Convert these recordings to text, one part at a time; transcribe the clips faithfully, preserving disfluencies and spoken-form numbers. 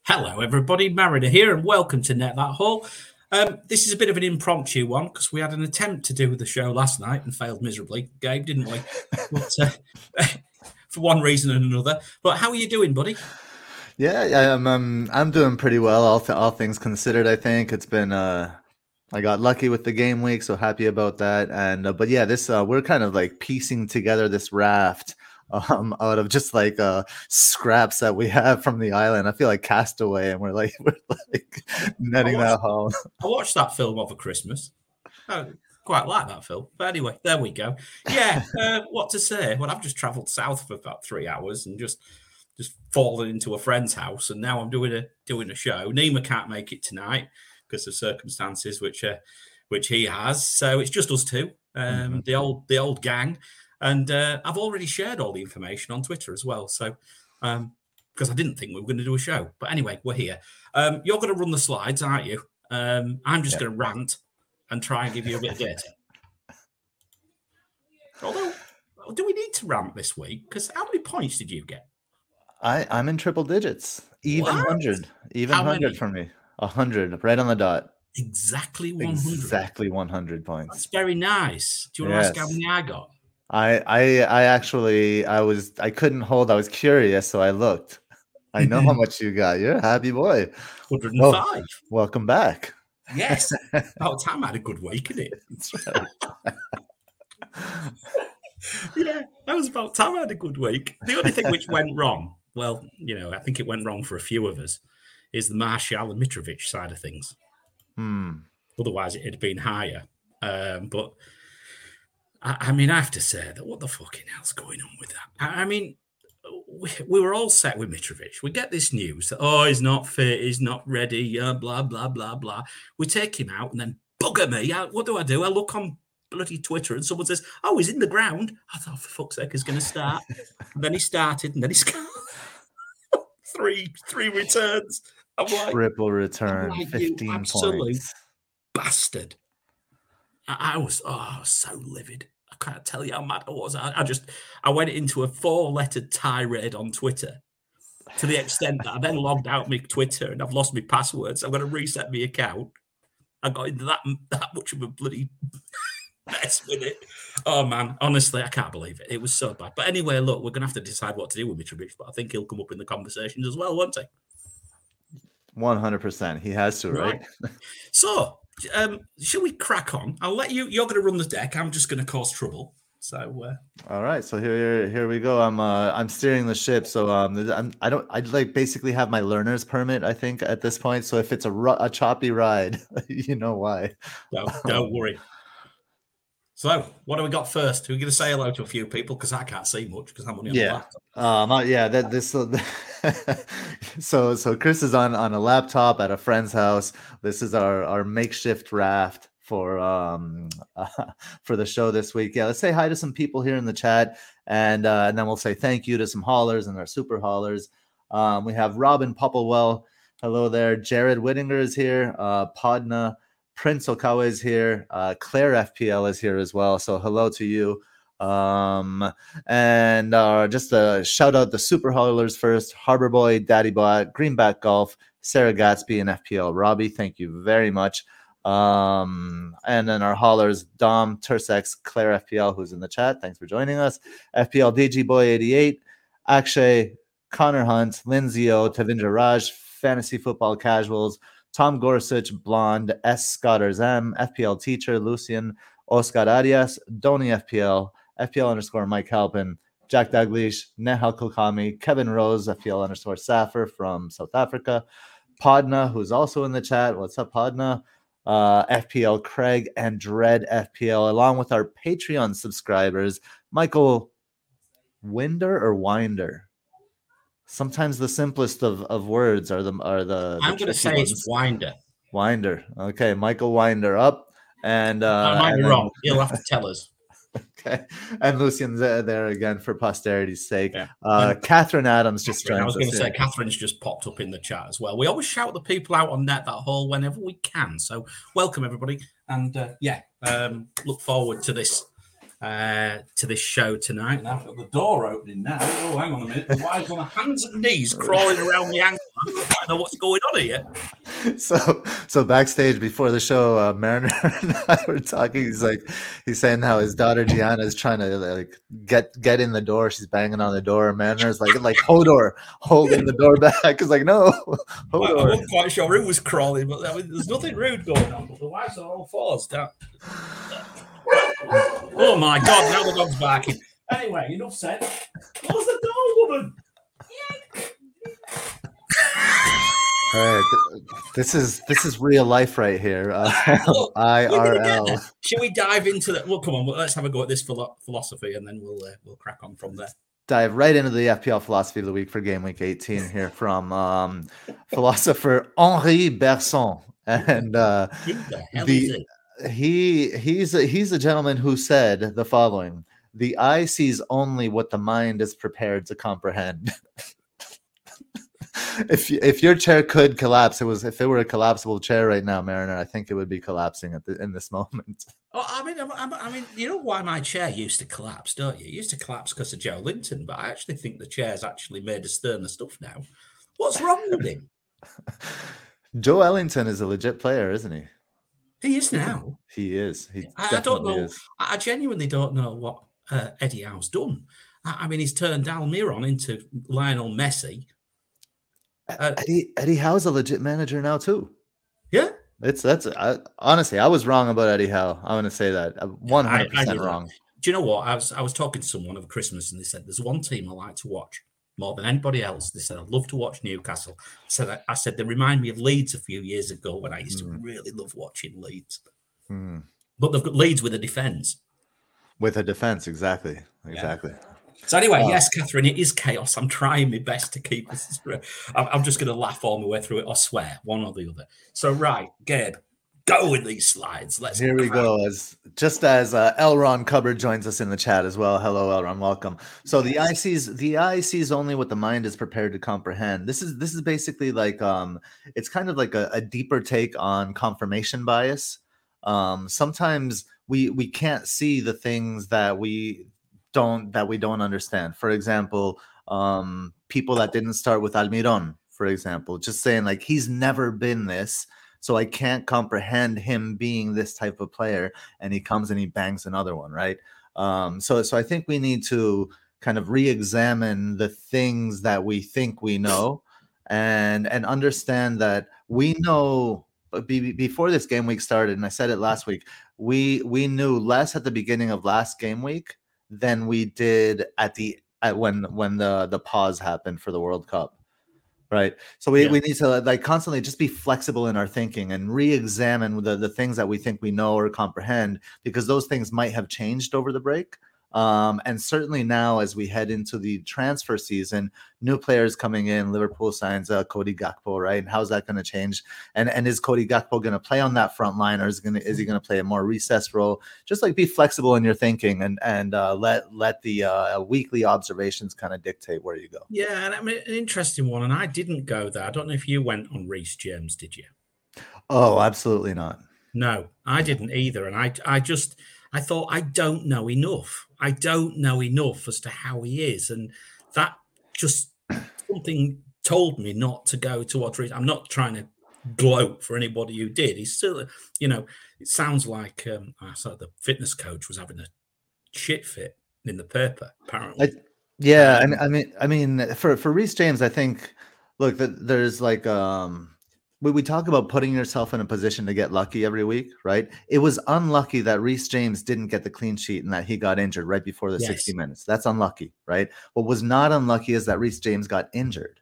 Hello everybody, Mariner here and welcome to Net That Hull. Um, this is a bit of an impromptu one because we had an attempt to do the show last night and failed miserably, Gabe, didn't we? but, uh, for one reason and another. But how are you doing, buddy? Yeah, I'm um, I'm doing pretty well, all th- all things considered, I think. It's been, uh, I got lucky with the game week, so happy about that. And uh, But yeah, this uh, we're kind of like piecing together this raft um, out of just like uh, scraps that we have from the island. I feel like Castaway, and we're like, we're like netting watched, that home. I watched that film over Christmas. I quite like that film. But anyway, there we go. Yeah, uh, what to say? Well, I've just travelled south for about three hours and just... just fallen into a friend's house, and now I'm doing a doing a show. Nima can't make it tonight because of circumstances which uh, which he has. So it's just us two, um, mm-hmm. the old the old gang. And uh, I've already shared all the information on Twitter as well. So um, because I didn't think we were going to do a show, but anyway, we're here. Um, you're going to run the slides, aren't you? Um, I'm just yeah. going to rant and try and give you a bit of data. Although, do we need to rant this week? Because how many points did you get? I, I'm in triple digits, even what? one hundred, even How one hundred many? For me, one hundred, right on the dot. Exactly one hundred. Exactly one hundred points. That's very nice. Do you want yes. to ask how many I got? I, I, I actually, I was, I couldn't hold, I was curious, so I looked. I know how much you got. You're a happy boy. one hundred five. Oh, welcome back. Yes. About time I had a good week, isn't it? That's right. Yeah, that was about time I had a good week. The only thing which went wrong, well, you know, I think it went wrong for a few of us, is the Martial and Mitrovic side of things. Hmm. Otherwise, it had been higher. Um, but, I, I mean, I have to say that what the fucking hell's going on with that? I, I mean, we, we were all set with Mitrovic. We get this news that, oh, he's not fit, he's not ready, yeah, blah, blah, blah, blah. We take him out and then bugger me. I, what do I do? I look on bloody Twitter and someone says, oh, he's in the ground. I thought, for fuck's sake, he's going to start. And then he started and then he's got three, three returns. I'm like, triple return, like, fifteen absolute points. Bastard. I, I was, oh, I was so livid. I can't tell you how mad I was. I, I just, I went into a four-letter tirade on Twitter to the extent that I then logged out my Twitter and I've lost my passwords. So I'm going to reset my account. I got into that, that much of a bloody... mess with it. Oh man, honestly, I can't believe it. It was so bad. But anyway, look, we're gonna have to decide what to do with Mitrovic, but I think he'll come up in the conversations as well, won't he? one hundred percent. He has to, right? right? So, um, shall we crack on? I'll let you. You're gonna run the deck. I'm just gonna cause trouble. So, uh... all right. So here, here we go. I'm, uh, I'm steering the ship. So, um, I'm, I don't, I like basically have my learner's permit, I think, at this point. So if it's a, ru- a choppy ride, you know why. No, don't worry. So, what do we got first? We're going to say hello to a few people because I can't see much because I'm only on yeah. the laptop. Um, uh, yeah, that, this, uh, so so Chris is on, on a laptop at a friend's house. This is our, our makeshift raft for um uh, for the show this week. Yeah, let's say hi to some people here in the chat, and uh, and then we'll say thank you to some haulers and our super haulers. Um, we have Robin Popplewell. Hello there. Jared Whittinger is here. Uh, Podna. Prince Okawa is here. Uh, Claire F P L is here as well. So hello to you. Um, and uh, just a shout out the super haulers first. Harbor Boy, Daddy Bot, Greenback Golf, Sarah Gatsby, and F P L Robbie. Thank you very much. Um, and then our haulers, Dom, Tersex, Claire F P L, who's in the chat. Thanks for joining us. F P L D G Boy eighty-eight, Akshay, Connor Hunt, Lindsay O, Tavindra Raj, Fantasy Football Casuals, Tom Gorsuch, Blonde, S. Scotters M, F P L Teacher, Lucian, Oscar Arias, Donny F P L, F P L underscore Mike Halpin, Jack Daglish, Nehal Kulkami, Kevin Rose, F P L underscore Saffer from South Africa, Podna, who's also in the chat. What's up, Podna? Uh, F P L Craig and Dread F P L, along with our Patreon subscribers, Michael Winder or Winder? Sometimes the simplest of, of words are the are the. I'm the gonna say ones. It's Winder. Winder, okay, Michael Winder up, and uh, I might and be then... wrong. You'll have to tell us. Okay. And Lucian's uh, there again for posterity's sake. Yeah. Uh, Catherine Adams just joined us. I was going to say, Catherine's just popped up in the chat as well. We always shout the people out on Net That Hall whenever we can. So welcome, everybody. And uh, yeah, um, look forward to this uh, to this show tonight. And I've got the door opening now. Oh, hang on a minute. The wife's on her hands and knees crawling around the ankle. I don't know what's going on here. So, so backstage before the show, uh, Mariner and I were talking. He's like, he's saying how his daughter Gianna is trying to like get get in the door. She's banging on the door. Mariner's like, like Hodor holding the door back. He's like, no, Hodor. Well, I wasn't quite sure who was crawling, but I mean, there's nothing rude going on. But the wife's on all fours. Down. Oh my God! Now the dog's barking. Anyway, enough said. Close the door, woman. All right, this is this is real life right here. Uh, Look, I R L. Should we dive into that? Well, come on, let's have a go at this philosophy, and then we'll uh, we'll crack on from there. Dive right into the F P L philosophy of the week for game week eighteen here from um, philosopher Henri Bergson, and uh, Who the hell the, is it? he he's a, he's a gentleman who said the following: the eye sees only what the mind is prepared to comprehend. If if your chair could collapse, it was if it were a collapsible chair right now, Mariner, I think it would be collapsing at the, in this moment. Oh, I mean, I, I mean, you know why my chair used to collapse, don't you? It used to collapse because of Joe Linton, but I actually think the chair's actually made of sterner stuff now. What's wrong with him? Joe Ellington is a legit player, isn't he? He is now. He is. He I, I don't know. Is. I genuinely don't know what uh, Eddie Howe's done. I, I mean, he's turned Almiron into Lionel Messi. Uh, Eddie, Eddie Howe's a legit manager now too. Yeah, it's that's I, honestly I was wrong about Eddie Howe. I'm going to say that one hundred percent wrong. Do you know what? I was I was talking to someone over Christmas and they said there's one team I like to watch more than anybody else. They said I love to watch Newcastle. So I said they remind me of Leeds a few years ago when I used mm. to really love watching Leeds. Mm. But they've got Leeds with a defence. With a defence, exactly, exactly. Yeah. So anyway, oh. yes, Catherine, it is chaos. I'm trying my best to keep this through. I'm, I'm just going to laugh all my way through it or swear, one or the other. So, right, Gabe, go with these slides. Let's Here we go. As just as uh, Elron Cupboard joins us in the chat as well. Hello, Elron. Welcome. So the eye sees the eye sees only what the mind is prepared to comprehend. This is this is basically like um, it's kind of like a, a deeper take on confirmation bias. Um, sometimes we we can't see the things that we. Don't that we don't understand. For example, um, people that didn't start with Almiron, for example, just saying like he's never been this, so I can't comprehend him being this type of player. And he comes and he bangs another one, right? Um, so, so I think we need to kind of re-examine the things that we think we know, and and understand that we know. But be, before this game week started, and I said it last week, we we knew less at the beginning of last game week than we did at the at when when the the pause happened for the World Cup, right? So we, yeah. we need to like constantly just be flexible in our thinking and re-examine the the things that we think we know or comprehend, because those things might have changed over the break. Um, and certainly now, as we head into the transfer season, new players coming in. Liverpool signs uh, Cody Gakpo, right? And how's that going to change? And and is Cody Gakpo going to play on that front line, or is going is he going to play a more recessed role? Just like be flexible in your thinking, and and uh, let let the uh, weekly observations kind of dictate where you go. Yeah, and I mean, an interesting one. And I didn't go there. I don't know if you went on Reece James, did you? Oh, absolutely not. No, I didn't either. And I I just. I thought, I don't know enough. I don't know enough as to how he is. And that just something told me not to go towards Reece. I'm not trying to gloat for anybody who did. He's still, you know, it sounds like um, I saw the fitness coach was having a shit fit in the paper, apparently. I, yeah. Um, I mean, I mean, for, for Reece James, I think, look, that there's like, um, We we talk about putting yourself in a position to get lucky every week, right? It was unlucky that Reece James didn't get the clean sheet and that he got injured right before the yes. sixty minutes. That's unlucky, right? What was not unlucky is that Reece James got injured.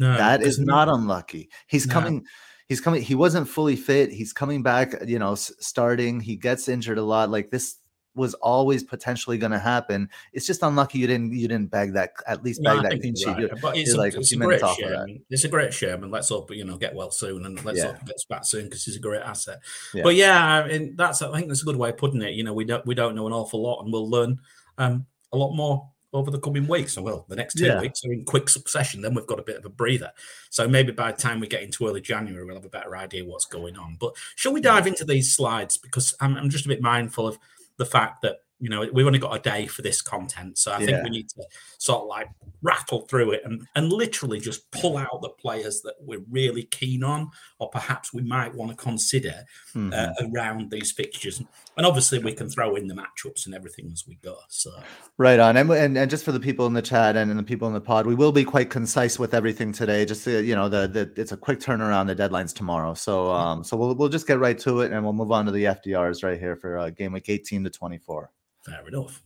No, that is not unlucky. He's no. coming. He's coming. He wasn't fully fit. He's coming back. You know, starting. He gets injured a lot. Like this. was always potentially going to happen. It's just unlucky you didn't you didn't bag that, at least bag no, that clean sheet. Right. But it's a, like it's a, a great share. It's a great share, and let's hope you know get well soon, and let's yeah. hope he gets back soon because he's a great asset. Yeah. But yeah, I mean, that's I think that's a good way of putting it. You know, we don't we don't know an awful lot, and we'll learn um, a lot more over the coming weeks. I will the next two yeah. weeks are in quick succession. Then we've got a bit of a breather. So maybe by the time we get into early January, we'll have a better idea what's going on. But shall we dive yeah. into these slides, because I'm, I'm just a bit mindful of the fact that, you know, we've only got a day for this content. So I yeah. think we need to sort of like rattle through it and, and literally just pull out the players that we're really keen on, or perhaps we might want to consider mm-hmm. uh, around these fixtures. And obviously we can throw in the matchups and everything as we go. So right on. And and, and just for the people in the chat and, and the people in the pod, we will be quite concise with everything today. Just, to, you know, the, the it's a quick turnaround. The deadline's tomorrow. So um, so we'll we'll just get right to it, and we'll move on to the F D Rs right here for uh, game week eighteen to twenty-four. Fair enough.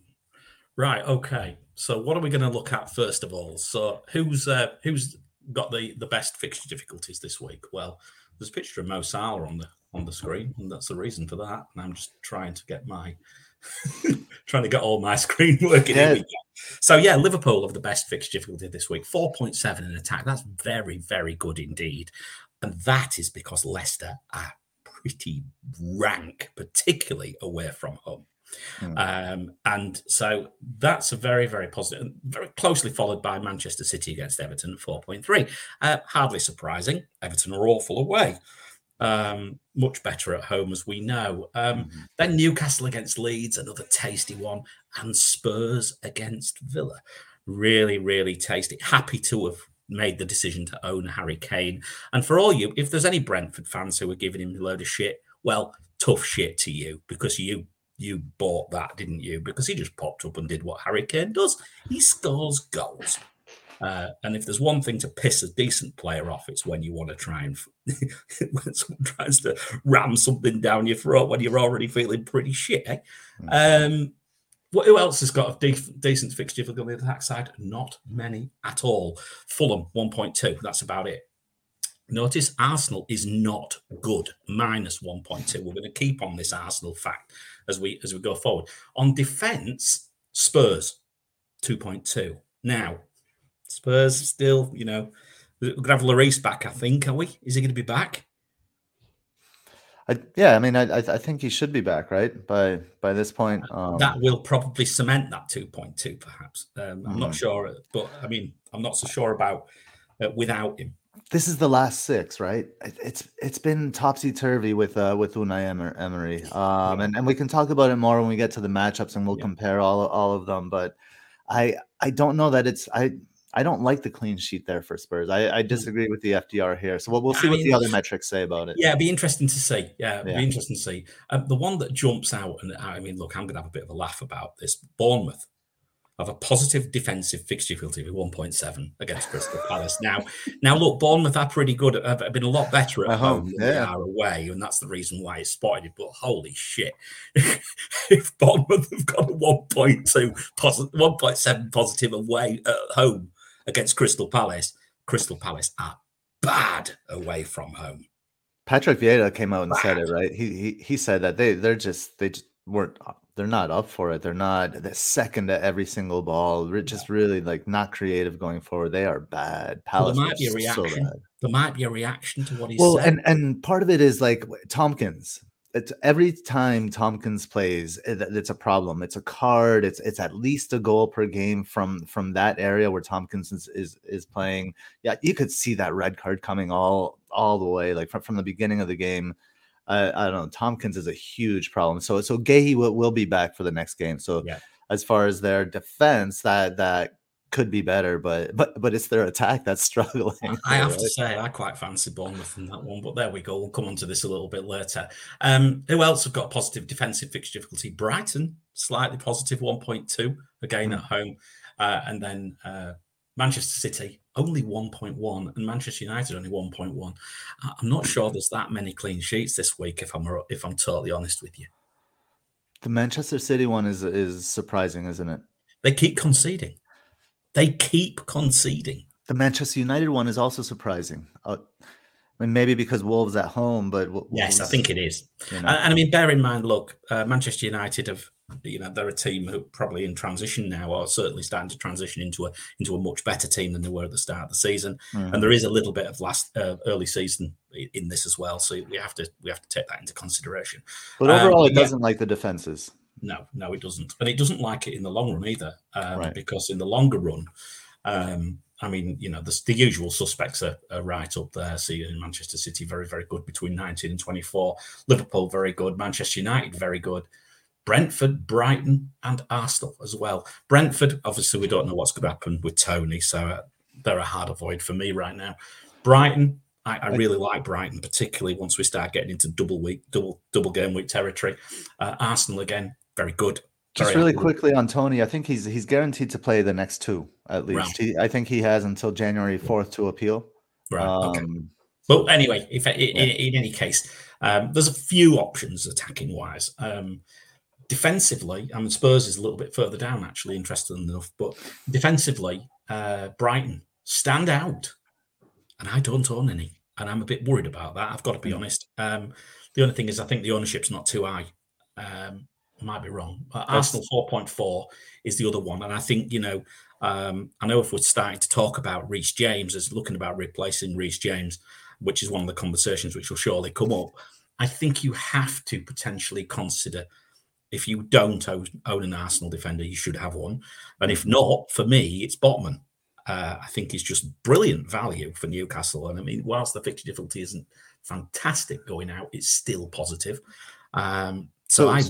Right. Okay. So what are we going to look at first of all? So who's uh, who's got the, the best fixture difficulties this week? Well, there's a picture of Mo Salah on the on the screen, and that's the reason for that. And I'm just trying to get my trying to get all my screen working. Yeah. So yeah, Liverpool have the best fixture difficulty this week, four point seven in attack. That's very very good indeed, and that is because Leicester are pretty rank, particularly away from home. Mm. Um, and so that's a very, very positive, very closely followed by Manchester City against Everton at four point three. Uh, hardly surprising. Everton are awful away. Um, much better at home, as we know. Um, mm-hmm. Then Newcastle against Leeds, another tasty one. And Spurs against Villa. Really, really tasty. Happy to have made the decision to own Harry Kane. And for all you, if there's any Brentford fans who are giving him a load of shit, well, tough shit to you, because you You bought that, didn't you? Because he just popped up and did what Harry Kane does. He scores goals. Uh, and if there's one thing to piss a decent player off, it's when you want to try and when someone tries to ram something down your throat when you're already feeling pretty shit. Eh? Um, what, who else has got a de- decent fixture difficulty on the attack side? Not many at all. Fulham, one point two. That's about it. Notice Arsenal is not good, minus one point two. We're going to keep on this Arsenal fact as we as we go forward. On defence, Spurs, two point two. Now, Spurs still, you know, we're going to have Lloris back, I think, are we? Is he going to be back? I, yeah, I mean, I I think he should be back, right? By by this point. Um... That will probably cement that two point two, perhaps. Um, I'm mm-hmm. not sure, but, I mean, I'm not so sure about uh, without him. This is the last six, right? It's it's been topsy turvy with uh, with Unai Emery, um, and and we can talk about it more when we get to the matchups, and we'll yeah. compare all all of them. But I I don't know that it's I I don't like the clean sheet there for Spurs. I, I disagree with the F D R here, so we'll, we'll see what I mean, the other metrics say about it. Yeah, it'd be interesting to see. Yeah, it'd yeah. be interesting to see. Uh, the one that jumps out, and I mean, look, I'm gonna have a bit of a laugh about this. Bournemouth have a positive defensive fixture difficulty with one point seven against Crystal Palace. Now, now look, Bournemouth are pretty good. Have been a lot better at, at home, home than yeah. they are away, and that's the reason why it's spotted it. But holy shit, if Bournemouth have got a one point two, one point seven positive away at home against Crystal Palace, Crystal Palace are bad away from home. Patrick Vieira came out and bad. said it, right? He he he said that they they're just they just weren't. They're not up for it. They're not they're second to every single ball. We're just really like not creative going forward. They are bad. Palace well, there might be a reaction. So bad. There might be a reaction to what he well, said. Well, and, and part of it is like Tompkins. It's every time Tompkins plays, it, it's a problem. It's a card. It's it's at least a goal per game from from that area where Tompkins is is, is playing. Yeah, you could see that red card coming all all the way, like from, from the beginning of the game. I, I don't know. Tompkins is a huge problem. So so Gahey will, will be back for the next game. So yeah. as far as their defense, that that could be better, but but but it's their attack that's struggling. I, I have right? to say, I quite fancy Bournemouth in that one. But there we go. We'll come on to this a little bit later. Um, who else have got positive defensive fixture difficulty? Brighton, slightly positive, one point two again mm. at home, uh, and then uh, Manchester City. Only one point one, and Manchester United only one point one. I'm not sure there's that many clean sheets this week, if I'm if I'm totally honest with you. The Manchester City one is is surprising, isn't it? They keep conceding. They keep conceding. The Manchester United one is also surprising. Uh, I mean, maybe because Wolves at home, but Wolves, yes, I think it is. You know. And, and I mean, bear in mind, look, uh, Manchester United have you know, they're a team who are probably in transition now, or certainly starting to transition into a into a much better team than they were at the start of the season. Mm-hmm. And there is a little bit of last uh, early season in this as well, so we have to we have to take that into consideration. But overall, um, it doesn't yeah. like the defenses. No, no, it doesn't, and it doesn't like it in the long run either, um, right. because in the longer run. Um, I mean, you know, the, the usual suspects are, are right up there. So in Manchester City, very, very good between nineteen and twenty-four. Liverpool, very good. Manchester United, very good. Brentford, Brighton and Arsenal as well. Brentford, obviously, we don't know what's going to happen with Tony. So they're a hard avoid for me right now. Brighton, I, I really like Brighton, particularly once we start getting into double week, double double game week territory. Uh, Arsenal, again, very good. Just Sorry, really quickly on Tony, I think he's he's guaranteed to play the next two at least. Right. He, I think he has until January fourth to appeal. Right. Um, okay. Well, anyway, if in, yeah. in any case, um, there's a few options attacking wise. Um, defensively, I mean, Spurs is a little bit further down, actually, interesting enough. But defensively, uh, Brighton stand out, and I don't own any, and I'm a bit worried about that. I've got to be mm. honest. Um, the only thing is, I think the ownership's not too high. Um, might be wrong. Uh, Arsenal four point four is the other one. And I think, you know, um, I know if we're starting to talk about Reece James as looking about replacing Reece James, which is one of the conversations which will surely come up, I think you have to potentially consider if you don't own, own an Arsenal defender, you should have one. And if not, for me, it's Botman. Uh, I think he's just brilliant value for Newcastle. And I mean, whilst the fixture difficulty isn't fantastic going out, it's still positive. Um, so I...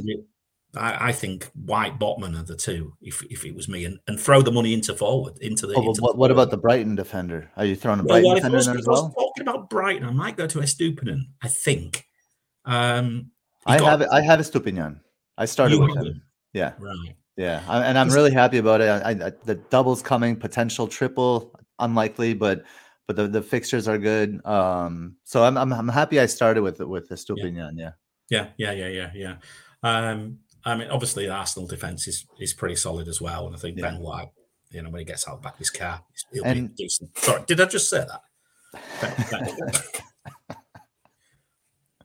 I think White, Botman are the two, if if it was me, and, and throw the money into forward. into the. Oh, into what, the what about the Brighton defender? Are you throwing a well, Brighton well, defender was, in as well? I was talking about Brighton. I might go to Estupiñán, I think. Um, I, got, have it, I have Estupiñán. I started with him. Yeah. Right. Yeah, I, and I'm really happy about it. I, I, the double's coming, potential triple, unlikely, but but the, the fixtures are good. Um, so I'm, I'm I'm happy I started with with Estupiñán, yeah. Yeah, yeah, yeah, yeah, yeah. Um, I mean, obviously, the Arsenal defence is, is pretty solid as well. And I think yeah. Ben White, you know, when he gets out of the back of his car, he'll and... be decent. Sorry, did I just say that?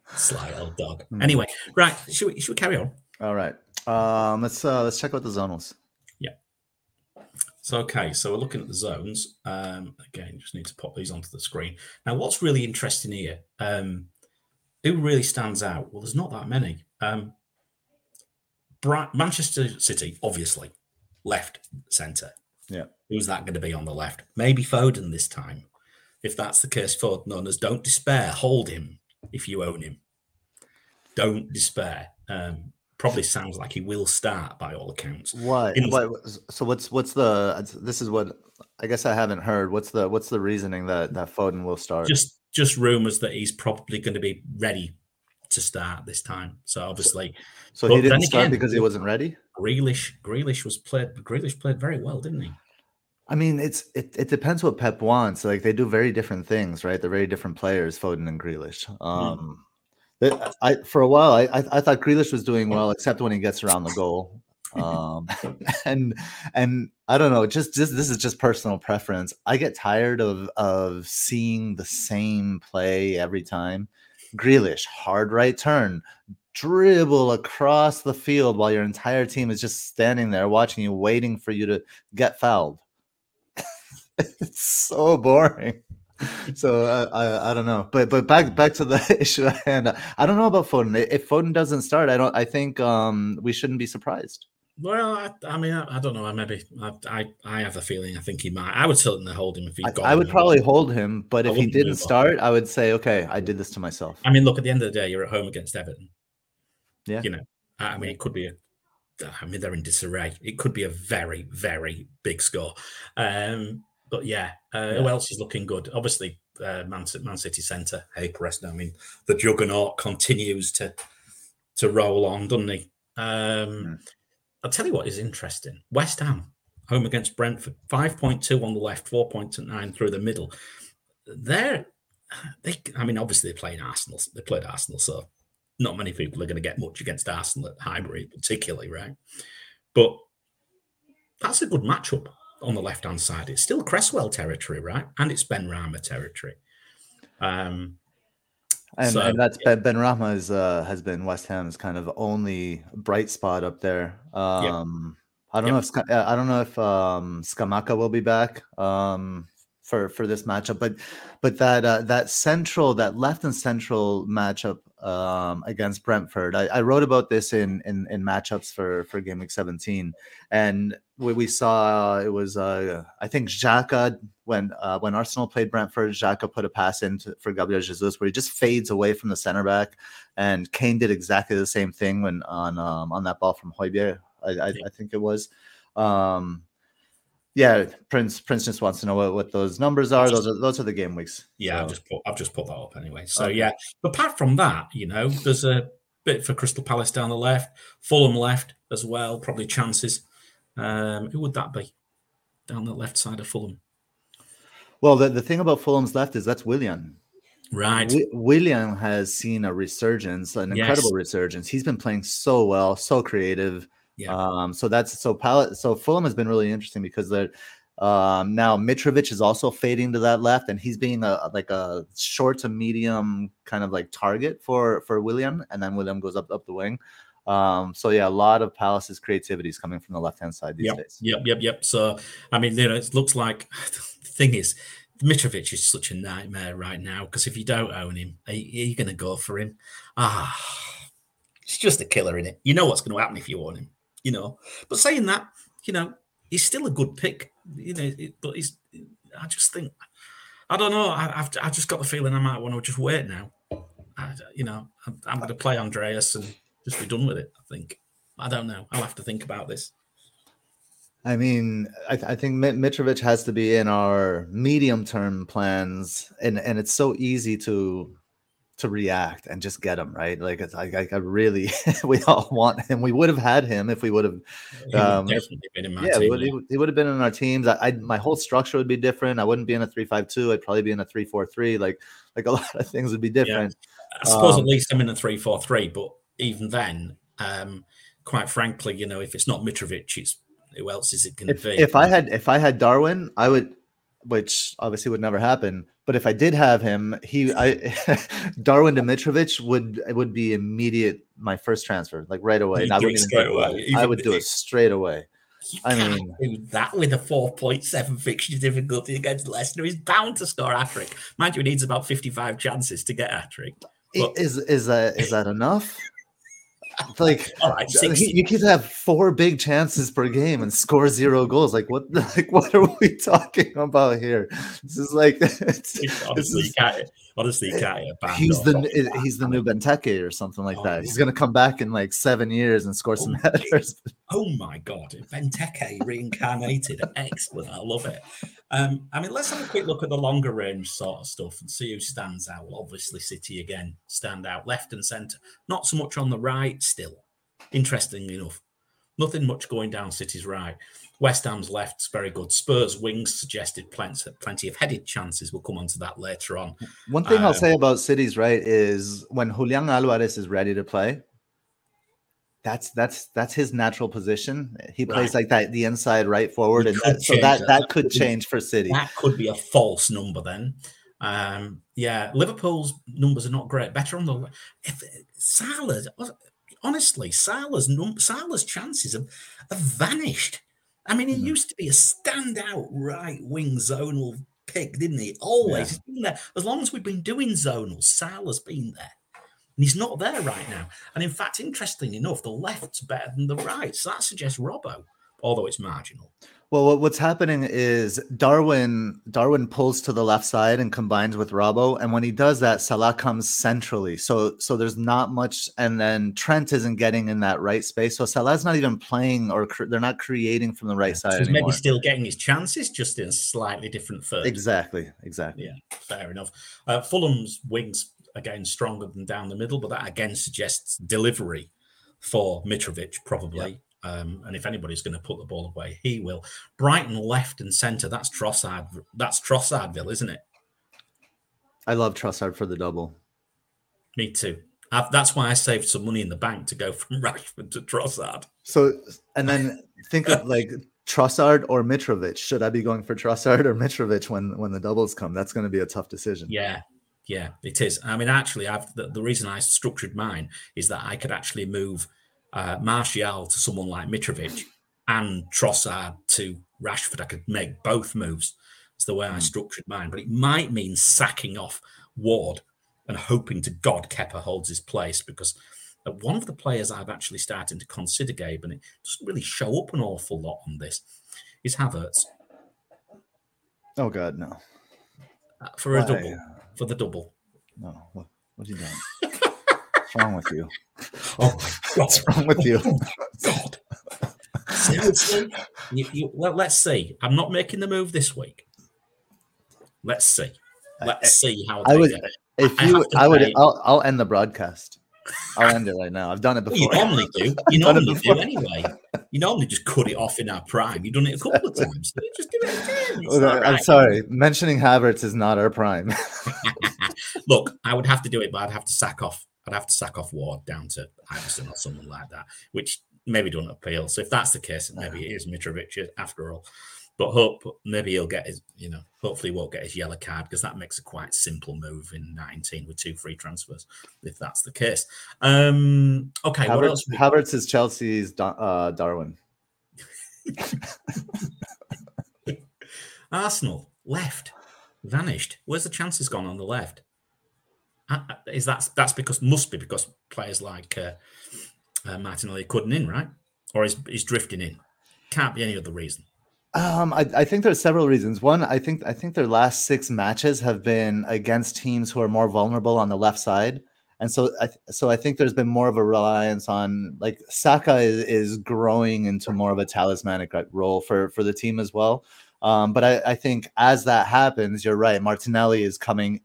Sly old dog. Mm. Anyway, right, should we, should we carry on? All right. Um, let's uh, let's check out the zonals. Yeah. So, okay, so we're looking at the zones. Um, again, just need to pop these onto the screen. Now, what's really interesting here, um, who really stands out? Well, there's not that many. Um Bright, Manchester City, obviously, left centre. Yeah, who's that going to be on the left? Maybe Foden this time. If that's the case, Foden owners, don't despair. Hold him if you own him. Don't despair. Um, probably sounds like he will start by all accounts. Why? In- Why? So what's what's the? This is what I guess I haven't heard. What's the what's the reasoning that that Foden will start? Just just rumours that he's probably going to be ready to start this time, so obviously, so he didn't start again, because he wasn't ready. Grealish, Grealish was played. Grealish played very well, didn't he? I mean, it's it, it depends what Pep wants. Like they do very different things, right? They're very different players, Foden and Grealish. Um, mm. they, I for a while, I, I I thought Grealish was doing well, except when he gets around the goal. Um, and and I don't know, just this this is just personal preference. I get tired of of seeing the same play every time. Grealish, hard right turn, dribble across the field while your entire team is just standing there watching you, waiting for you to get fouled. It's so boring. So uh, I I don't know, but but back back to the issue at hand. I don't know about Foden. If Foden doesn't start, I don't. I think um, we shouldn't be surprised. Well, I, I mean, I, I don't know. I maybe I, I I have a feeling. I think he might. I would certainly hold him if he got. I, I would him. probably hold him, but I if he didn't start, I would say, okay, I did this to myself. I mean, look, at the end of the day, you're at home against Everton. Yeah, you know, I mean, it could be a. I mean, they're in disarray. It could be a very, very big score. Um, but yeah, uh, yeah, who else is looking good? Obviously, uh, Man, Man City centre. Hey, Preston. I mean, the juggernaut continues to to roll on, doesn't he? Um, yeah. I'll tell you what is interesting. West Ham, home against Brentford, five point two on the left, four point nine through the middle. They're, they, I mean, obviously they're playing Arsenal. They played Arsenal, so not many people are going to get much against Arsenal at Highbury, particularly, right? But that's a good matchup on the left-hand side. It's still Cresswell territory, right? And it's Ben Rama territory. Um, And, so, and that's yeah. Ben Rahma's uh, has been West Ham's kind of only bright spot up there. Um, yep. I don't yep. know if I don't know if um, Scamacca will be back um, for for this matchup, but but that uh, that central that left and central matchup um, against Brentford, I, I wrote about this in in, in matchups for, for game week seventeen, and we, we saw it was uh, I think Xhaka. When uh, when Arsenal played Brentford, Xhaka put a pass in to, for Gabriel Jesus where he just fades away from the center back, and Kane did exactly the same thing when on um, on that ball from Højbjerg, I, I, I think it was. Um, yeah, Prince Prince just wants to know what, what those numbers are. Those are those are the game weeks. Yeah, so. I've just put I've just put that up anyway. So okay. yeah, but apart from that, you know, there's a bit for Crystal Palace down the left, Fulham left as well, probably chances. Um, who would that be down the left side of Fulham? Well, the, the thing about Fulham's left is that's Willian. Right. W- Willian has seen a resurgence, an yes. incredible resurgence. He's been playing so well, so creative. Yeah. Um, so that's so Palace. So Fulham has been really interesting because they're um, now Mitrovic is also fading to that left, and he's being a like a short to medium kind of like target for for Willian, and then Willian goes up up the wing. Um, so yeah, a lot of Palace's creativity is coming from the left hand side these yep, days. Yep, yep, yep. So I mean, you know, it looks like the thing is, Mitrovic is such a nightmare right now because if you don't own him, are you, are you going to go for him? Ah, it's just a killer, isn't it? You know what's going to happen if you own him, you know. But saying that, you know, he's still a good pick, you know. It, but he's, I just think, I don't know. I, I've, I've just got the feeling I might want to just wait now. I, you know, I'm, I'm going to play Andreas and. Just be done with it, I think. I don't know. I'll have to think about this. I mean, I, th- I think Mitrovic has to be in our medium-term plans, and, and it's so easy to to react and just get him, right? Like, it's, I, I really, we all want him. We would have had him if we would have. He would um, definitely been in my yeah, team. Yeah, he, he would have been in our teams. I, I, my whole structure would be different. I wouldn't be in a three five two. I'd probably be in a three four three. Like, like a lot of things would be different. Yeah. I suppose um, at least I'm in a three four three, but even then, um, quite frankly, you know, if it's not Mitrovic, it's who else is it going to be? If I had, if I had Darwin, I would, which obviously would never happen. But if I did have him, he, I, Darwin to Mitrovic would would be immediate. My first transfer, like right away. And I, wouldn't straight away. I would do it straight away. You I can't mean, do that with a four point seven fixture difficulty against Leicester. He's bound to score a hat-trick. Mind you, he needs about fifty-five chances to get a hat-trick. Is is that is that enough? Like, all right, you could have four big chances per game and score zero goals. Like, what? Like, what are we talking about here? This is like, it's, honestly, you can't, honestly, you can't he's the it, he's the new Benteke or something like oh, that. He's gonna come back in like seven years and score some oh, headers. Oh my god, Benteke reincarnated! Excellent, I love it. Um, I mean, let's have a quick look at the longer range sort of stuff and see who stands out. Well, obviously, City again stand out left and centre, not so much on the right still. Interestingly enough, nothing much going down City's right. West Ham's left's very good. Spurs wings suggested plenty, plenty of headed chances. We'll come on to that later on. One thing um, I'll say about City's right is when Julian Alvarez is ready to play, That's that's that's his natural position. He plays right. like that, the inside right forward, he and that, so that, that that could change for City. That could be a false number then. Um, yeah, Liverpool's numbers are not great. Better on the if Salah. Honestly, Salah's num, Salah's chances have, have vanished. I mean, he mm-hmm. used to be a standout right wing zonal pick, didn't he? Always, yeah. He's been there as long as we've been doing zonal. Salah's been there. And he's not there right now. And in fact, interestingly enough, the left's better than the right. So that suggests Robbo, although it's marginal. Well, what's happening is Darwin Darwin pulls to the left side and combines with Robbo. And when he does that, Salah comes centrally. So so there's not much. And then Trent isn't getting in that right space. So Salah's not even playing or cre- they're not creating from the right side anymore. He's maybe still getting his chances, just in a slightly different third. Exactly, exactly. Yeah, fair enough. Uh, Fulham's wings... again, stronger than down the middle, but that again suggests delivery for Mitrovic, probably. Yeah. Um, and if anybody's going to put the ball away, he will. Brighton left and centre. That's Trossard. That's Trossardville, isn't it? I love Trossard for the double. Me too. I've, that's why I saved some money in the bank to go from Rashford to Trossard. So, and then think of like Trossard or Mitrovic. Should I be going for Trossard or Mitrovic when when the doubles come? That's going to be a tough decision. Yeah. Yeah, it is. I mean, actually, I've the, the reason I structured mine is that I could actually move uh, Martial to someone like Mitrovic and Trossard to Rashford. I could make both moves. That's the way mm. I structured mine. But it might mean sacking off Ward and hoping to God Kepa holds his place, because one of the players I've actually started to consider, Gabe, and it doesn't really show up an awful lot on this, is Havertz. Oh, God, no. Uh, for a Why? double. For the double. No. What, what are you doing? What's wrong with you? Oh, my God. What's wrong with you? Oh, my God. Seriously? You, you, well, let's see. I'm not making the move this week. Let's see. Let's I, see how I they would, If I you, I would. Play. I'll, I'll end the broadcast. I'll end it right now. I've done it before. Well, you normally do. You normally do anyway. You normally just cut it off in our prime. You've done it a couple of times. Just give it a well, I'm right. sorry. Mentioning Havertz is not our prime. Look, I would have to do it, but I'd have to sack off. I'd have to sack off Ward down to Iverson or someone like that, which maybe don't appeal. So if that's the case, maybe it is Mitrovic after all. But hope maybe he'll get his, you know, hopefully he won't get his yellow card, because that makes a quite simple move in nineteen with two free transfers, if that's the case. Um, okay, Havertz, what else? We- Havertz is Chelsea's uh, Darwin. Arsenal, left, vanished. Where's the chances gone on the left? Is that, that's because, must be because players like uh, uh, Martinelli couldn't in, right? Or is is drifting in? Can't be any other reason. Um, I, I think there's several reasons. One, I think I think their last six matches have been against teams who are more vulnerable on the left side, and so I th- so I think there's been more of a reliance on, like, Saka is, is growing into more of a talismanic role for, for the team as well. Um, but I, I think as that happens, you're right. Martinelli is coming;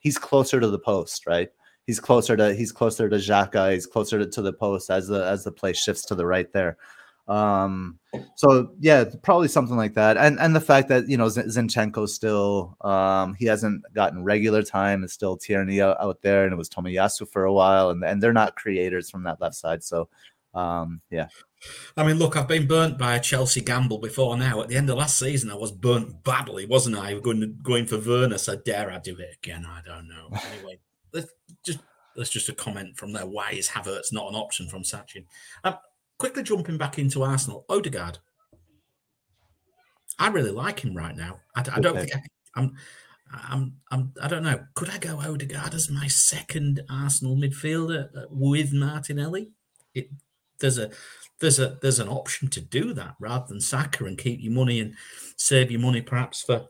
he's closer to the post, right? He's closer to he's closer to Xhaka. He's closer to, to the post as the as the play shifts to the right there. Um, so yeah, probably something like that. And, and the fact that, you know, Z- Zinchenko still, um, he hasn't gotten regular time. It's still Tierney out, out there, and it was Tomiyasu for a while, and, and they're not creators from that left side. So, um, yeah. I mean, look, I've been burnt by a Chelsea gamble before now. At the end of last season, I was burnt badly, wasn't I? Going, going for Werner, so dare I do it again? I don't know. Anyway, let's just, that's just a comment from there. Why is Havertz not an option from Sachin? Um, Quickly jumping back into Arsenal, Odegaard. I really like him right now. I, I don't okay. think I, I'm, I'm, I'm. I don't know. Could I go Odegaard as my second Arsenal midfielder with Martinelli? It there's a there's a there's an option to do that rather than Saka and keep your money and save your money perhaps for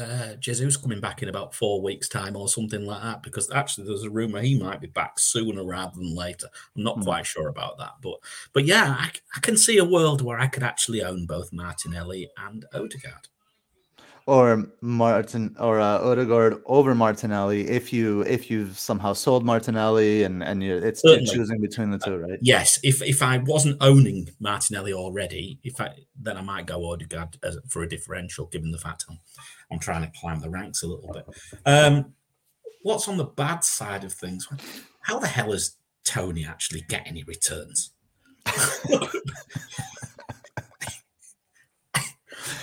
uh, Jesus coming back in about four weeks' time or something like that. Because actually, there's a rumor he might be back sooner rather than later. I'm not quite sure about that, but but yeah, I, I can see a world where I could actually own both Martinelli and Odegaard, or Martin or uh, Odegaard over Martinelli if you if you've somehow sold Martinelli and and you're, it's you're choosing between the two, right? Uh, yes, if if I wasn't owning Martinelli already, if I then I might go Odegaard as, for a differential, given the fact I'm I'm trying to climb the ranks a little bit. Um, what's on the bad side of things? How the hell is Tony actually getting any returns?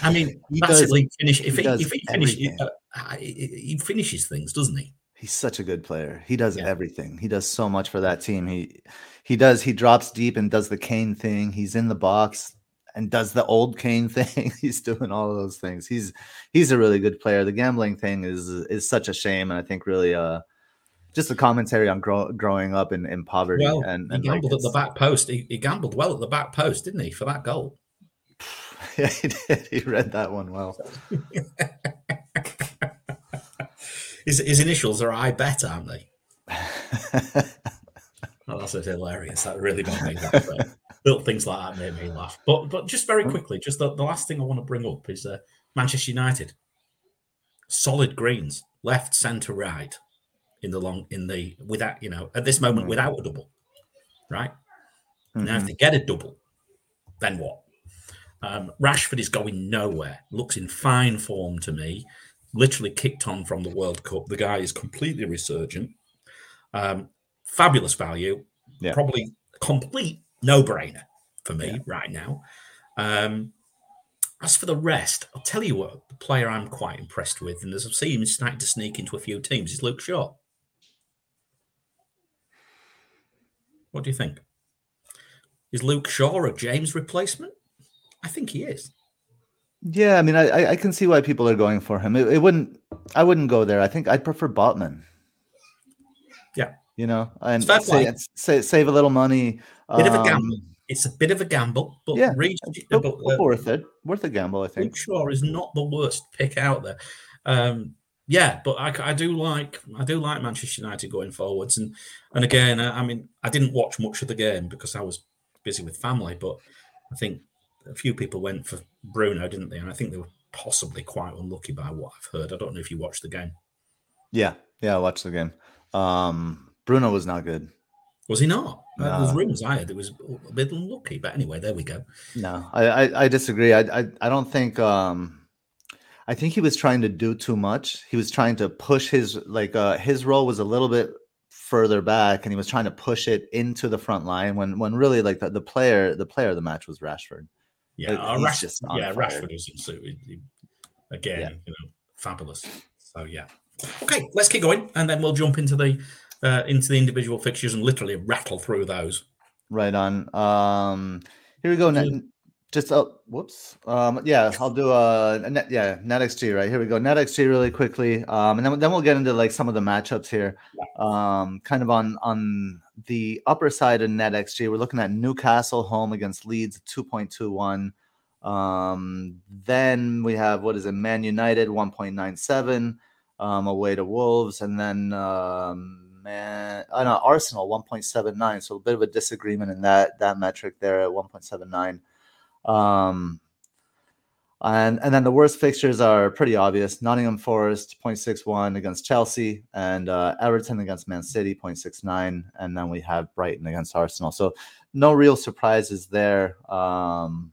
I mean, he basically does, finish, if he, he, if he, finish, uh, he finishes things, doesn't he? He's such a good player. He does yeah. everything. He does so much for that team. He he does. He drops deep and does the Kane thing. He's in the box and does the old Kane thing. He's doing all of those things. He's he's a really good player. The gambling thing is is such a shame, and I think really uh, just a commentary on grow, growing up in, in poverty. Well, and, and he gambled like at the back post. He, he gambled well at the back post, didn't he, for that goal? Yeah, he did. He read that one well. his, his initials are I bet, aren't they? Oh, that's hilarious. That really made me laugh. Little things like that made me laugh. But but just very quickly, just the, the last thing I want to bring up is uh, Manchester United. Solid greens, left, centre, right, in the long in the without you know at this moment mm-hmm. without a double, right? Mm-hmm. Now if they get a double, then what? Um, Rashford is going nowhere. Looks in fine form to me. Literally kicked on from the World Cup. The guy is completely resurgent. Um, fabulous value. Yeah. Probably complete no-brainer for me yeah. right now. Um, As for the rest, I'll tell you what, the player I'm quite impressed with, and as I've seen him starting to sneak into a few teams, is Luke Shaw. What do you think? Is Luke Shaw a James replacement? I think he is. Yeah, I mean, I, I can see why people are going for him. It, it wouldn't, I wouldn't go there. I think I'd prefer Botman. Yeah, you know, and so say, like, say, save a little money. Bit um, of a gamble. It's a bit of a gamble, but yeah, reach, but, but, uh, worth it. Worth a gamble, I think. Luke Shaw is not the worst pick out there. Um, yeah, but I, I do like, I do like Manchester United going forwards, and and again, I, I mean, I didn't watch much of the game because I was busy with family, but I think a few people went for Bruno, didn't they? And I think they were possibly quite unlucky by what I've heard. I don't know if you watched the game. Yeah, yeah, I watched the game. Um, Bruno was not good. Was he not? No. Uh, There's rumors I heard it was a bit unlucky, but anyway, there we go. No, I I, I disagree. I, I I don't think. Um, I think he was trying to do too much. He was trying to push his like uh, his role was a little bit further back, and he was trying to push it into the front line when when really like the, the player the player of the match was Rashford. Yeah, like, Rash- yeah Rashford is absolutely, again, yeah. you know, fabulous. So, yeah. Okay, let's keep going, and then we'll jump into the uh, into the individual fixtures and literally rattle through those. Right on. Um, here we go. Net, just, oh, whoops. Um, yeah, I'll do a, a net, yeah, NetXG, right? Here we go. NetXG really quickly, um, and then, then we'll get into, like, some of the matchups here. Um, kind of on on... the upper side of NetXG, we're looking at Newcastle home against Leeds, two point two one. Um, then we have, what is it, Man United, one point nine seven, um, away to Wolves. And then um, man, oh no, Arsenal, one point seven nine. So a bit of a disagreement in that that metric there at one point seven nine. Um, and, and then the worst fixtures are pretty obvious. Nottingham Forest, zero point six one against Chelsea, and uh, Everton against Man City, zero point six nine. And then we have Brighton against Arsenal. So no real surprises there um,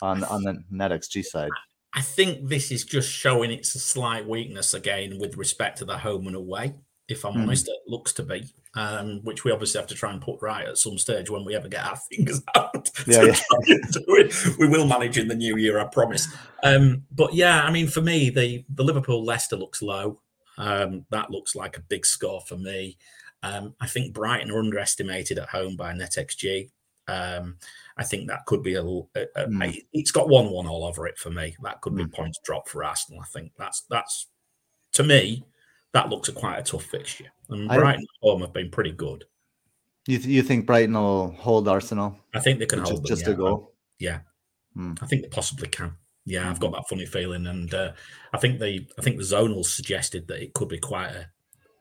on, on the NetXG side. I think this is just showing it's a slight weakness again with respect to the home and away, if I'm mm. honest. It looks to be, um, which we obviously have to try and put right at some stage when we ever get our fingers out. Yeah, yeah. Do it. We will manage in the new year, I promise. Um, but yeah, I mean, for me, the, the Liverpool-Leicester looks low. Um, that looks like a big score for me. Um, I think Brighton are underestimated at home by NetXG. Um, I think that could be a, a, a mm. it's got one one all over it for me. That could mm. be points drop for Arsenal. I think that's, that's to me, that looks a quite a tough fixture. And Brighton at home have been pretty good. You th- you think Brighton will hold Arsenal? I think they can just, hold them, just yeah. a goal. Yeah, mm. I think they possibly can. Yeah, mm. I've got that funny feeling, and uh, I think the I think the zonal suggested that it could be quite a,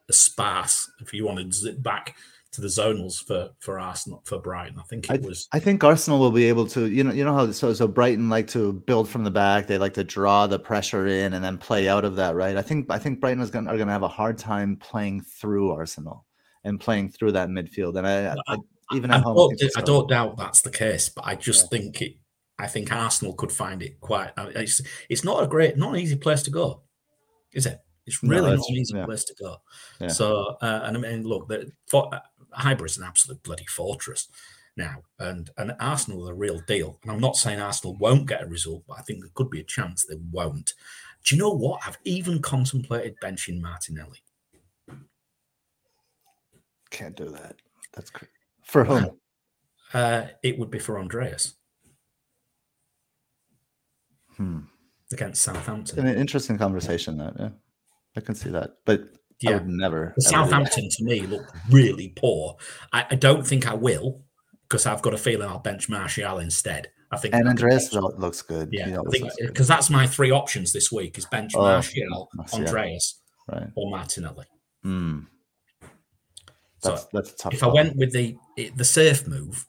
a sparse. If you want to zip back to the zonals for, for Arsenal for Brighton, I think it I, was. I think Arsenal will be able to. You know, you know how so so Brighton like to build from the back. They like to draw the pressure in and then play out of that, right? I think I think Brighton is going are going to have a hard time playing through Arsenal and playing through that midfield. And I, I, I even at I home, don't, I, I don't doubt that's the case. But I just yeah. think it. I think Arsenal could find it quite. It's it's not a great, not an easy place to go, is it? It's really no, not an easy yeah. place to go. Yeah. So uh, and I mean, look, the, for, Highbury is an absolute bloody fortress now, and, and Arsenal are the real deal. And I'm not saying Arsenal won't get a result, but I think there could be a chance they won't. Do you know what? I've even contemplated benching Martinelli. Can't do that. That's crazy. For whom? Uh, it would be for Andreas. Hmm. Against Southampton. An interesting conversation, that, yeah. I can see that, but... Yeah, I would never. Southampton to me looked really poor. I, I don't think I will because I've got a feeling I'll bench Martial instead. I think and Andreas looks good. Yeah, yeah I think because that's my three options this week: is bench oh, Martial, Andreas, right. or Martinelli. Mm. That's so that's a tough. If problem. I went with the the safe move,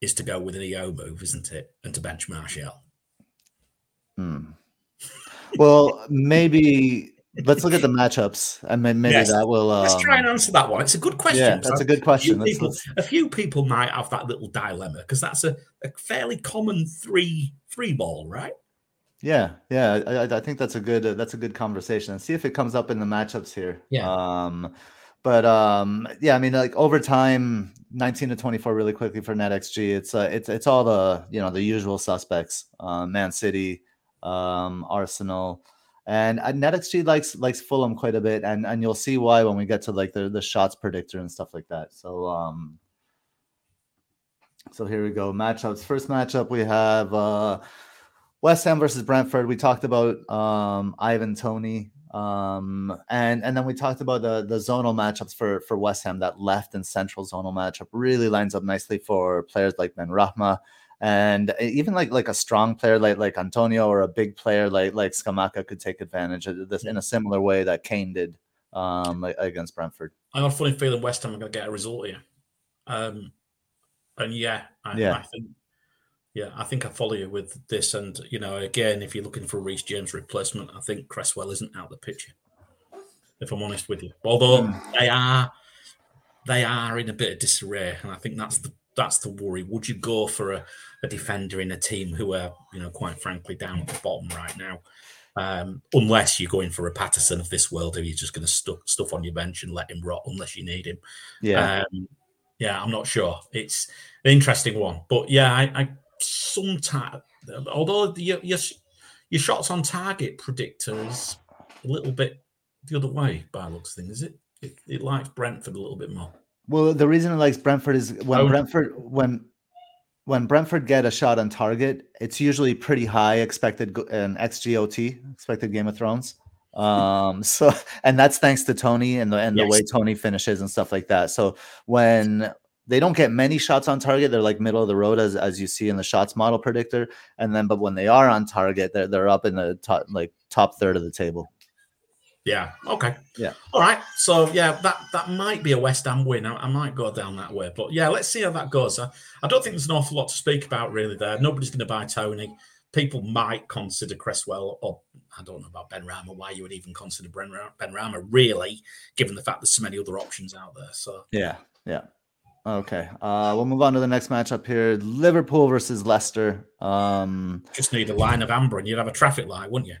is to go with an E O move, isn't it? And to bench Martial. Mm. Well, maybe. Let's look at the matchups, and maybe yes. that will. Um... Let's try and answer that one. It's a good question. Yeah, that's a good question. A few, let's, people, let's... a few people might have that little dilemma because that's a, a fairly common three three ball, right? Yeah, yeah. I, I think that's a good uh, that's a good conversation, and see if it comes up in the matchups here. Yeah. Um, but um, yeah, I mean, like over time, nineteen to twenty four, really quickly for NetXG. It's uh, it's it's all the you know the usual suspects: uh, Man City, um, Arsenal. And N X G likes likes Fulham quite a bit, and, and you'll see why when we get to like the, the shots predictor and stuff like that. So um, so here we go. Matchups. First matchup we have uh, West Ham versus Brentford. We talked about um, Ivan Tony, um, and and then we talked about the the zonal matchups for for West Ham. That left and central zonal matchup really lines up nicely for players like Benrahma. And even like like a strong player like like Antonio or a big player like like Scamacca could take advantage of this in a similar way that Kane did um, like, against Brentford. I got a funny feeling West Ham are going to get a result here, um, and yeah, I, yeah, I think yeah, I think I follow you with this. And you know, again, if you're looking for Reece James replacement, I think Cresswell isn't out of the picture. If I'm honest with you, although they are they are in a bit of disarray, and I think that's the. That's the worry. Would you go for a, a defender in a team who are, you know, quite frankly, down at the bottom right now? Um, unless you're going for a Patterson of this world, who you're just going to stuff stuff on your bench and let him rot unless you need him. Yeah, um, yeah, I'm not sure. It's an interesting one, but yeah, I, I sometimes, although your, your your shots on target predictor is a little bit the other way by looks thing, is it? It, it likes Brentford a little bit more. Well, the reason it likes Brentford is when oh. Brentford when when Brentford get a shot on target, it's usually pretty high expected and X G O T, expected Game of Thrones. Um, so and that's thanks to Tony and the and yes. the way Tony finishes and stuff like that. So when they don't get many shots on target, they're like middle of the road as as you see in the shots model predictor. And then, but when they are on target, they're they're up in the top like top third of the table. Yeah. Okay. Yeah. All right. So yeah, that, that might be a West Ham win. I, I might go down that way, but yeah, let's see how that goes. I, I don't think there's an awful lot to speak about really there. Nobody's going to buy Tony. People might consider Cresswell, or I don't know about Benrahma. Why you would even consider Benrahma really, given the fact there's so many other options out there. So yeah. Yeah. Okay. Uh, we'll move on to the next matchup here: Liverpool versus Leicester. Um, Just need a line of amber, and you'd have a traffic light, wouldn't you?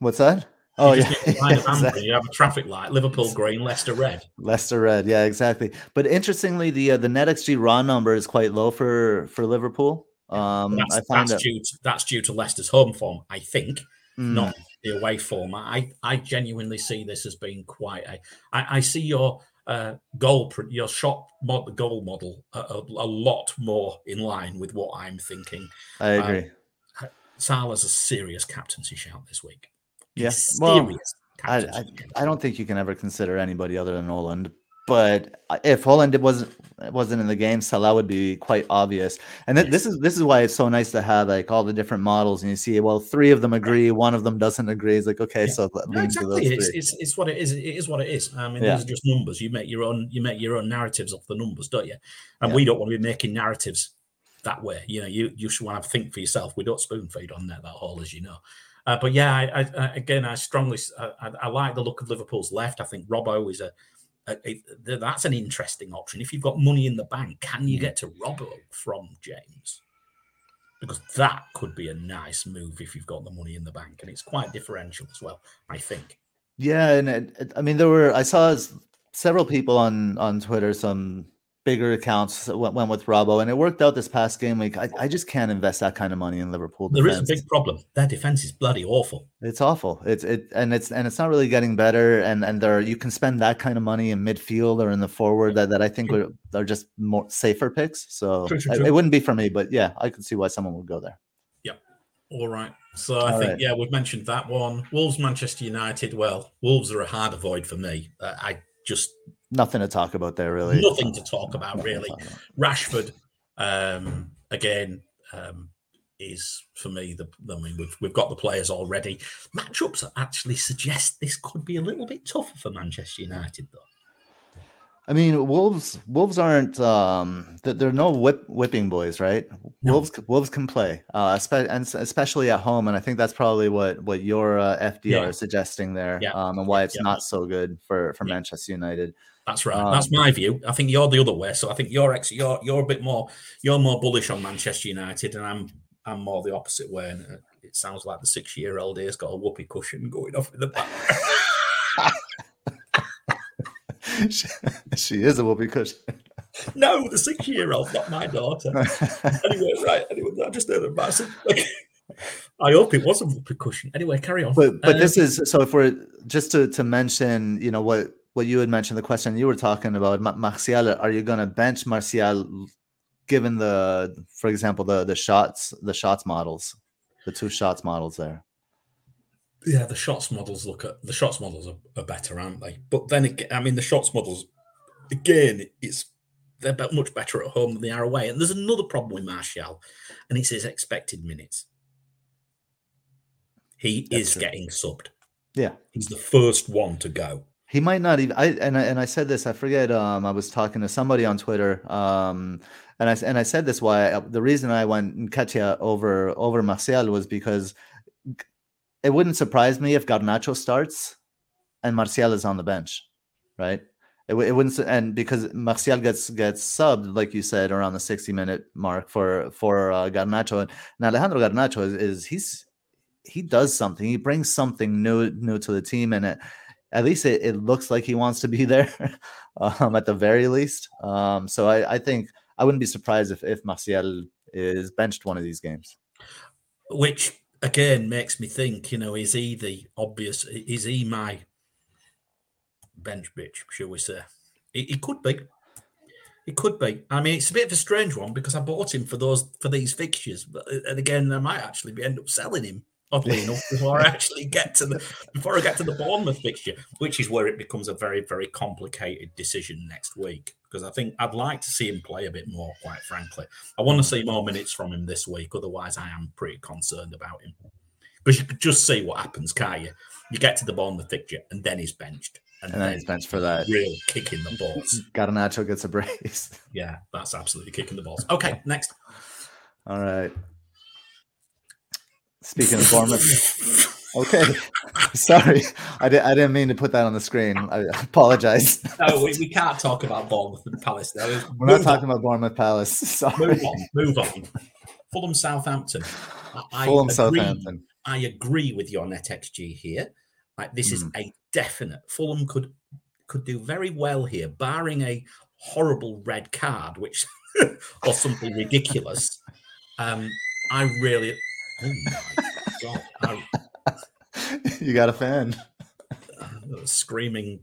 What's that? Oh, you yeah. yeah exactly. You have a traffic light, Liverpool green, Leicester red. Leicester red, yeah, exactly. But interestingly, the uh, the N X G raw number is quite low for, for Liverpool. Um, that's, I find that's, it... due to, that's due to Leicester's home form, I think, mm. not the away form. I, I genuinely see this as being quite a. I, I see your uh, goal, your shot mod, goal model a, a, a lot more in line with what I'm thinking. I agree. Um, Salah's a serious captaincy shout this week. Yes, yeah. well, I, I, I don't think you can ever consider anybody other than Haaland. But if Haaland wasn't wasn't in the game, Salah would be quite obvious. And th- yes. this is this is why it's so nice to have like all the different models, and you see, well, three of them agree, one of them doesn't agree. It's like, okay, yeah. so no, exactly, it's, it's it's what it is. It is what it is. I mean, yeah. these are just numbers. You make your own you make your own narratives off the numbers, don't you? And yeah. we don't want to be making narratives that way. You know, you you should want to think for yourself. We don't spoon feed on that that all, as you know. Uh, but yeah, I, I, again, I strongly, I, I like the look of Liverpool's left. I think Robbo is a, a, a, that's an interesting option. If you've got money in the bank, can you get to Robbo from James? Because that could be a nice move if you've got the money in the bank. And it's quite differential as well, I think. Yeah, and it, it, I mean, there were, I saw several people on, on Twitter, some bigger accounts went, went with Robbo, and it worked out this past game week. I, I just can't invest that kind of money in Liverpool defense. There is a big problem. Their defense is bloody awful. It's awful. It's it and it's and it's not really getting better. And and there you can spend that kind of money in midfield or in the forward that, that I think would, are just more safer picks. So true, true, true. I, it wouldn't be for me, but yeah, I could see why someone would go there. Yep. All right. So I All think right. yeah, we've mentioned that one. Wolves, Manchester United. Well, Wolves are a hard avoid for me. Uh, I just. Nothing to talk about there, really. Nothing to talk about, really. Rashford, um, again, um, is for me. The I mean, we've we've got the players already. Matchups actually suggest this could be a little bit tougher for Manchester United, though. I mean, Wolves Wolves aren't um, they're no whip, whipping boys, right? No. Wolves Wolves can play, uh, and especially at home. And I think that's probably what what your uh, F D R yeah. is suggesting there, yeah. um, and why it's yeah. not so good for for yeah. Manchester United. That's right. Um, That's my view. I think you're the other way. So I think you're ex, you're you're a bit more you're more bullish on Manchester United, and I'm I'm more the opposite way. And it sounds like the six year old here's got a whoopee cushion going off in the back. she, she is a whoopee cushion. No, the six year old, not my daughter. Anyway, right. Anyway, I just heard embarrassing. I hope it was a repercussion. Anyway, carry on. But, but um, this is so. If we're just to, to mention, you know, what what you had mentioned, the question you were talking about, Martial. Are you going to bench Martial, given the, for example, the the shots, the shots models, the two shots models there? Yeah, the shots models look at the shots models are, are better, aren't they? But then again, I mean, the shots models again, it's they're much better at home than they are away. And there's another problem with Martial, and it's his expected minutes. He That's is true. Getting subbed. Yeah, he's the first one to go. He might not even. I and I, and I said this. I forget. Um, I was talking to somebody on Twitter. Um, and I and I said this. Why I, the reason I went Nketiah over over Martial was because it wouldn't surprise me if Garnacho starts and Martial is on the bench, right? It, it wouldn't, and because Martial gets gets subbed, like you said, around the sixty minute mark for for uh, Garnacho. And Alejandro Garnacho is, is he's he does something. He brings something new new to the team, and it, at least it, it looks like he wants to be there, um, at the very least. Um, so I, I think I wouldn't be surprised if if Martial is benched one of these games, which. Again, makes me think, you know, is he the obvious, is he my bench bitch, shall we say? He, he could be. He could be. I mean, it's a bit of a strange one because I bought him for those for these fixtures. But, and again, I might actually be, end up selling him, oddly enough, before I actually get to the, before I get to the Bournemouth fixture, which is where it becomes a very, very complicated decision next week. Because I think I'd like to see him play a bit more, quite frankly. I want to see more minutes from him this week. Otherwise, I am pretty concerned about him. Because you could just see what happens, can't you? You get to the ball in the fixture, and then he's benched. And, and then he's benched for that. Real kicking the balls. Garnacho gets a brace. Yeah, that's absolutely kicking the balls. Okay, next. All right. Speaking of Bournemouth... Okay, sorry, I, di- I didn't mean to put that on the screen. I apologize. No, we, we can't talk about Bournemouth and Palace. Though. We're move not talking on. About Bournemouth Palace. Sorry. Move on, move on. Fulham Southampton. I, Fulham I agree, Southampton. I agree with your net X G here. Like this is mm. a definite. Fulham could could do very well here, barring a horrible red card, which or something ridiculous. Um, I really. Oh my God. I, You got a fan. Uh, screaming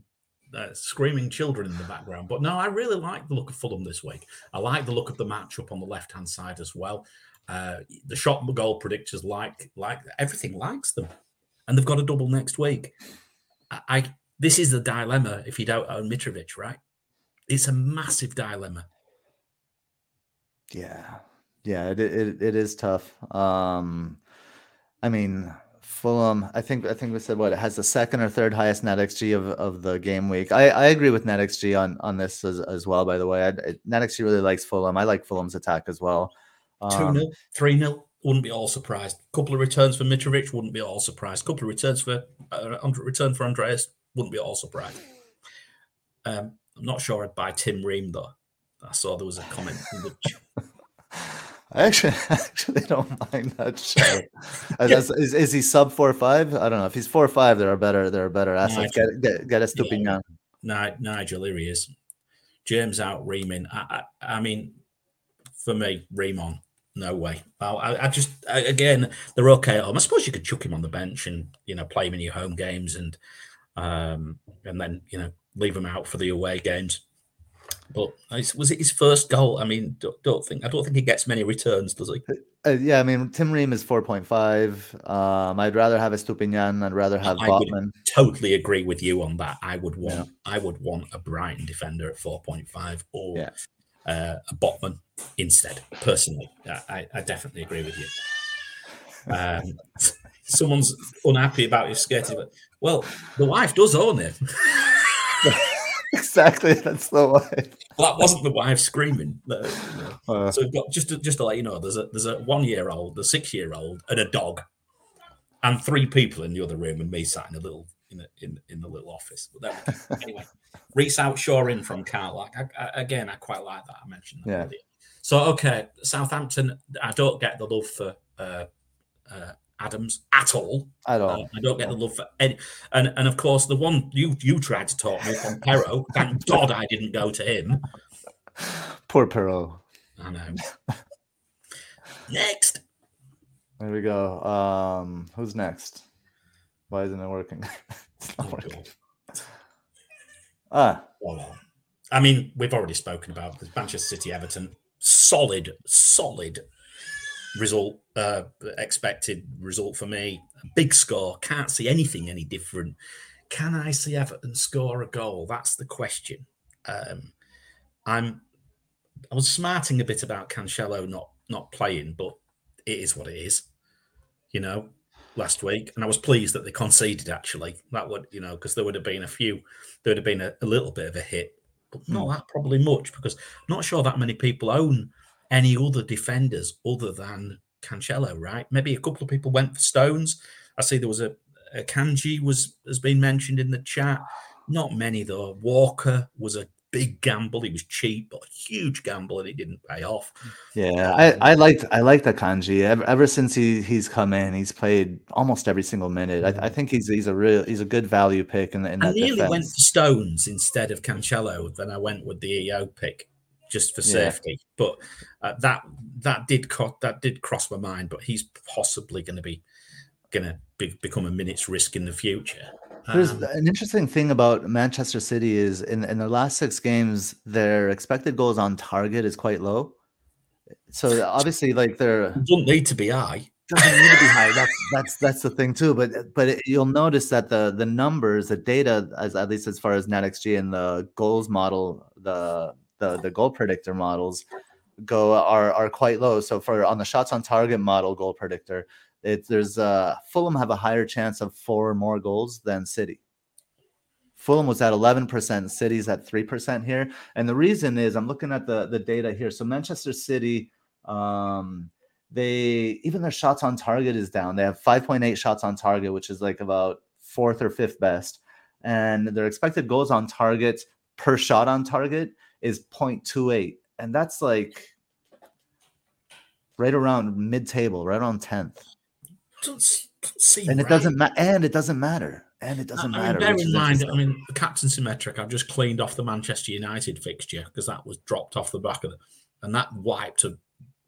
uh, screaming children in the background. But no, I really like the look of Fulham this week. I like the look of the matchup on the left-hand side as well. Uh, the shot and goal predictors like like everything likes them. And they've got a double next week. I, I This is the dilemma if you don't own Mitrovic, right? It's a massive dilemma. Yeah. Yeah, it it, it is tough. Um, I mean... Fulham, I think I think we said what it has the second or third highest net X G of, of the game week. I, I agree with net X G on, on this as, as well, by the way. I, it, net X G really likes Fulham. I like Fulham's attack as well. Um, two nil, three nil, wouldn't be all surprised. Couple of returns for Mitrovic, wouldn't be all surprised. Couple of returns for uh, return for Andreas, wouldn't be all surprised. Um, I'm not sure I'd buy Tim Ream, though. I saw there was a comment in the I actually, actually don't mind that show. Is, is, is he sub four or five? I don't know. If he's four or five, there are better. There are better assets. Nigel, get get, get a stooping yeah. down. Nigel, here he is. James out, Reaming. I, I, I mean, for me, Ream on. No way. I, I, I just I, again, they're okay at home. I suppose you could chuck him on the bench and you know play him in your home games and um and then you know leave him out for the away games. But was it his first goal? I mean, don't, don't think I don't think he gets many returns, does he? Uh, yeah, I mean, Tim Ream is four point five. Um, I'd rather have Estupiñán. I'd rather have I Botman. Would totally agree with you on that. I would want. Yeah. I would want a Brighton defender at four point five or yeah. uh, a Botman instead. Personally, I, I definitely agree with you. Um, someone's unhappy about his skating, but well, the wife does own him. Exactly, that's the wife. Well, that wasn't the wife screaming. No, no. Uh, so we've got, just to, just to let you know, there's a there's a one year old, a six year old, and a dog, and three people in the other room, and me sat in a little in a, in in the little office. But there we go. Anyway, Reece out, Shaw in from Carlack. I, I, again, I quite like that. I mentioned that. Yeah. Earlier. So okay, Southampton. I don't get the love for uh, uh, Adams at all. At all. Uh, I don't get the love for any. And, and of course, the one you you tried to talk me from Perro. Thank God I didn't go to him. Poor Perro. I know. Next. There we go. Um, who's next? Why isn't it working? It's not oh, working. Ah. Well, I mean, we've already spoken about this. Manchester City, Everton, solid, solid result, uh, expected result for me. Big score. Can't see anything any different. Can I see Everton score a goal? That's the question. Um, I'm. I was smarting a bit about Cancelo not not playing, but it is what it is, you know. Last week, and I was pleased that they conceded. Actually, that would, you know, because there would have been a few, there would have been a, a little bit of a hit, but not that probably much, because I'm not sure that many people own any other defenders other than Cancelo, right? Maybe a couple of people went for Stones. I see there was a, a Kanji was has been mentioned in the chat. Not many though. Walker was a big gamble. He was cheap, but a huge gamble, and it didn't pay off. Yeah, I, I liked I liked the Kanji. Ever, ever since he, he's come in, he's played almost every single minute. I, I think he's he's a real he's a good value pick. In, in I that nearly defense. went for Stones instead of Cancelo. Then I went with the E O pick just for safety. Yeah. But uh, that that did co- that did cross my mind. But he's possibly going to be going to be, become a minute's risk in the future. There's an interesting thing about Manchester City is in, in the last six games, their expected goals on target is quite low. So obviously, like they're doesn't need to be high. Doesn't need to be high. That's that's that's the thing too. But but it, you'll notice that the the numbers, the data, as at least as far as N A T X G and the goals model, the the the goal predictor models go are are quite low. So for on the shots on target model goal predictor. It, there's uh, Fulham have a higher chance of four or more goals than City. Fulham was at eleven percent. City's at three percent here. And the reason is I'm looking at the, the data here. So Manchester City, um, they even their shots on target is down. They have five point eight shots on target, which is like about fourth or fifth best. And their expected goals on target per shot on target is zero point two eight. And that's like right around mid-table, right around tenth. Don't see, and it right. doesn't matter. And it doesn't matter. And it doesn't I mean, matter. Bear in mind, I mean, Captain Symmetric. I've just cleaned off the Manchester United fixture because that was dropped off the back of it, and that wiped a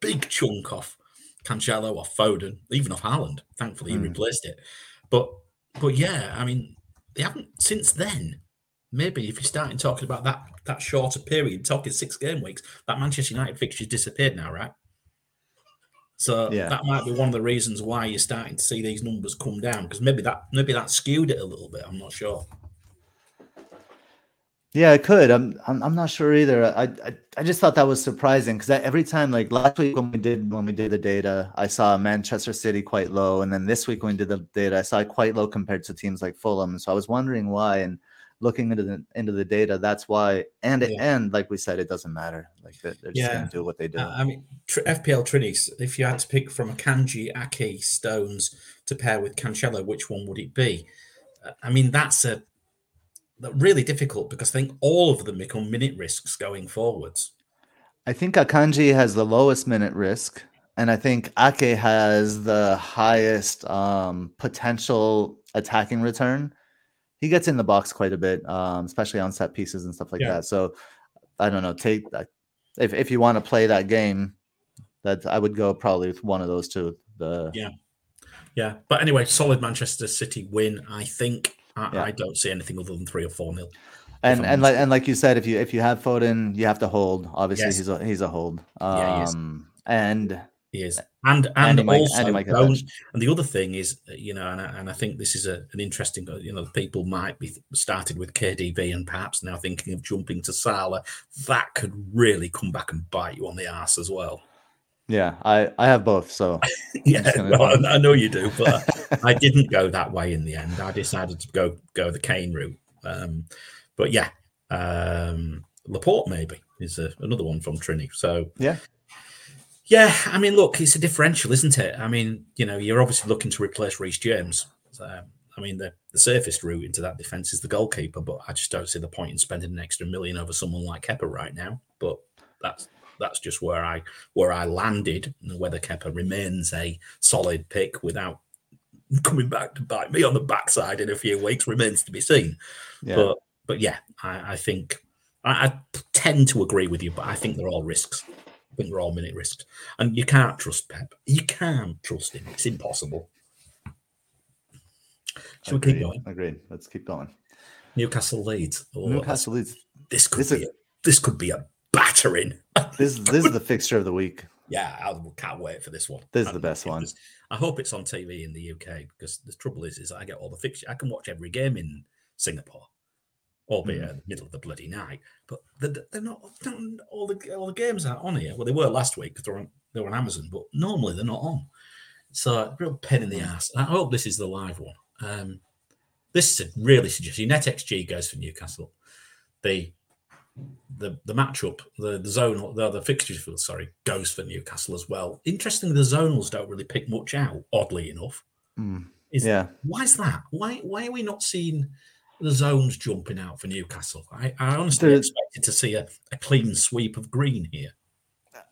big chunk off Cancelo, off Foden, even off Haaland. Thankfully, he mm. replaced it. But, but yeah, I mean, they haven't since then. Maybe if you're starting talking about that that shorter period, talking six game weeks, that Manchester United fixture's disappeared now, right? So yeah. That might be one of the reasons why you're starting to see these numbers come down, because maybe that maybe that skewed it a little bit. I'm not sure. Yeah, it could. I'm I'm, I'm not sure either. I, I I just thought that was surprising because every time, like last week when we did when we did the data, I saw Manchester City quite low, and then this week when we did the data, I saw it quite low compared to teams like Fulham. So I was wondering why, and looking into the into the data, that's why. And yeah. and like we said, it doesn't matter. Like they're, they're just yeah. going to do what they do. Uh, I mean, tr- F P L Trinis. If you had to pick from a Kanji, Aki, Stones to pair with Cancelo, which one would it be? Uh, I mean, that's a that really difficult because I think all of them become minute risks going forwards. I think Akanji has the lowest minute risk, and I think Ake has the highest um, potential attacking return. He gets in the box quite a bit, um, especially on set pieces and stuff like yeah. that. So, I don't know. Take if if you want to play that game, that I would go probably with one of those two. The yeah, yeah. But anyway, solid Manchester City win. I think I, yeah. I don't see anything other than three or four nil. And and like and like you said, if you if you have Foden, you have to hold. Obviously, yes. he's a he's a hold. Um, yeah, he is. And he is. And and, and also, might, and, don't, and the other thing is, you know, and I, and I think this is a, an interesting, you know, people might be started with K D B and perhaps now thinking of jumping to Salah. That could really come back and bite you on the arse as well. Yeah, I, I have both, so. yeah, well, I know you do, but I didn't go that way in the end. I decided to go go the Kane route. Um, but yeah, um, Laporte maybe is a, another one from Trini. So yeah. Yeah, I mean, look, it's a differential, isn't it? I mean, you know, you're obviously looking to replace Reece James. So, I mean, the, the safest route into that defence is the goalkeeper, but I just don't see the point in spending an extra million over someone like Kepa right now. But that's that's just where I where I landed, and whether Kepa remains a solid pick without coming back to bite me on the backside in a few weeks remains to be seen. Yeah. But but yeah, I, I think I, I tend to agree with you, but I think they're all risks. but you're all minute risked. And you can't trust Pep. You can't trust him. It's impossible. Shall Agreed. we keep going? Agreed. Let's keep going. Newcastle Leeds. Oh, Newcastle Leeds. This could this be is, a, this could be a battering. This this is the fixture of the week. Yeah, I can't wait for this one. This is the best one. Just, I hope it's on T V in the U K, because the trouble is, is I get all the fixtures. I can watch every game in Singapore, albeit mm. in the middle of the bloody night. But they're, they're not, not all the all the games aren't on here. Well, they were last week because they're they're on Amazon, but normally they're not on. So a real pain in the ass. I hope this is the live one. Um, this is really suggesting NetXG goes for Newcastle. The the the matchup, the, the zone, the, the fixture field, sorry, goes for Newcastle as well. Interestingly, the zonals don't really pick much out, oddly enough. Mm, is, yeah. Why is that? Why why are we not seeing the zones jumping out for Newcastle? I, I honestly there's, expected to see a, a clean sweep of green here.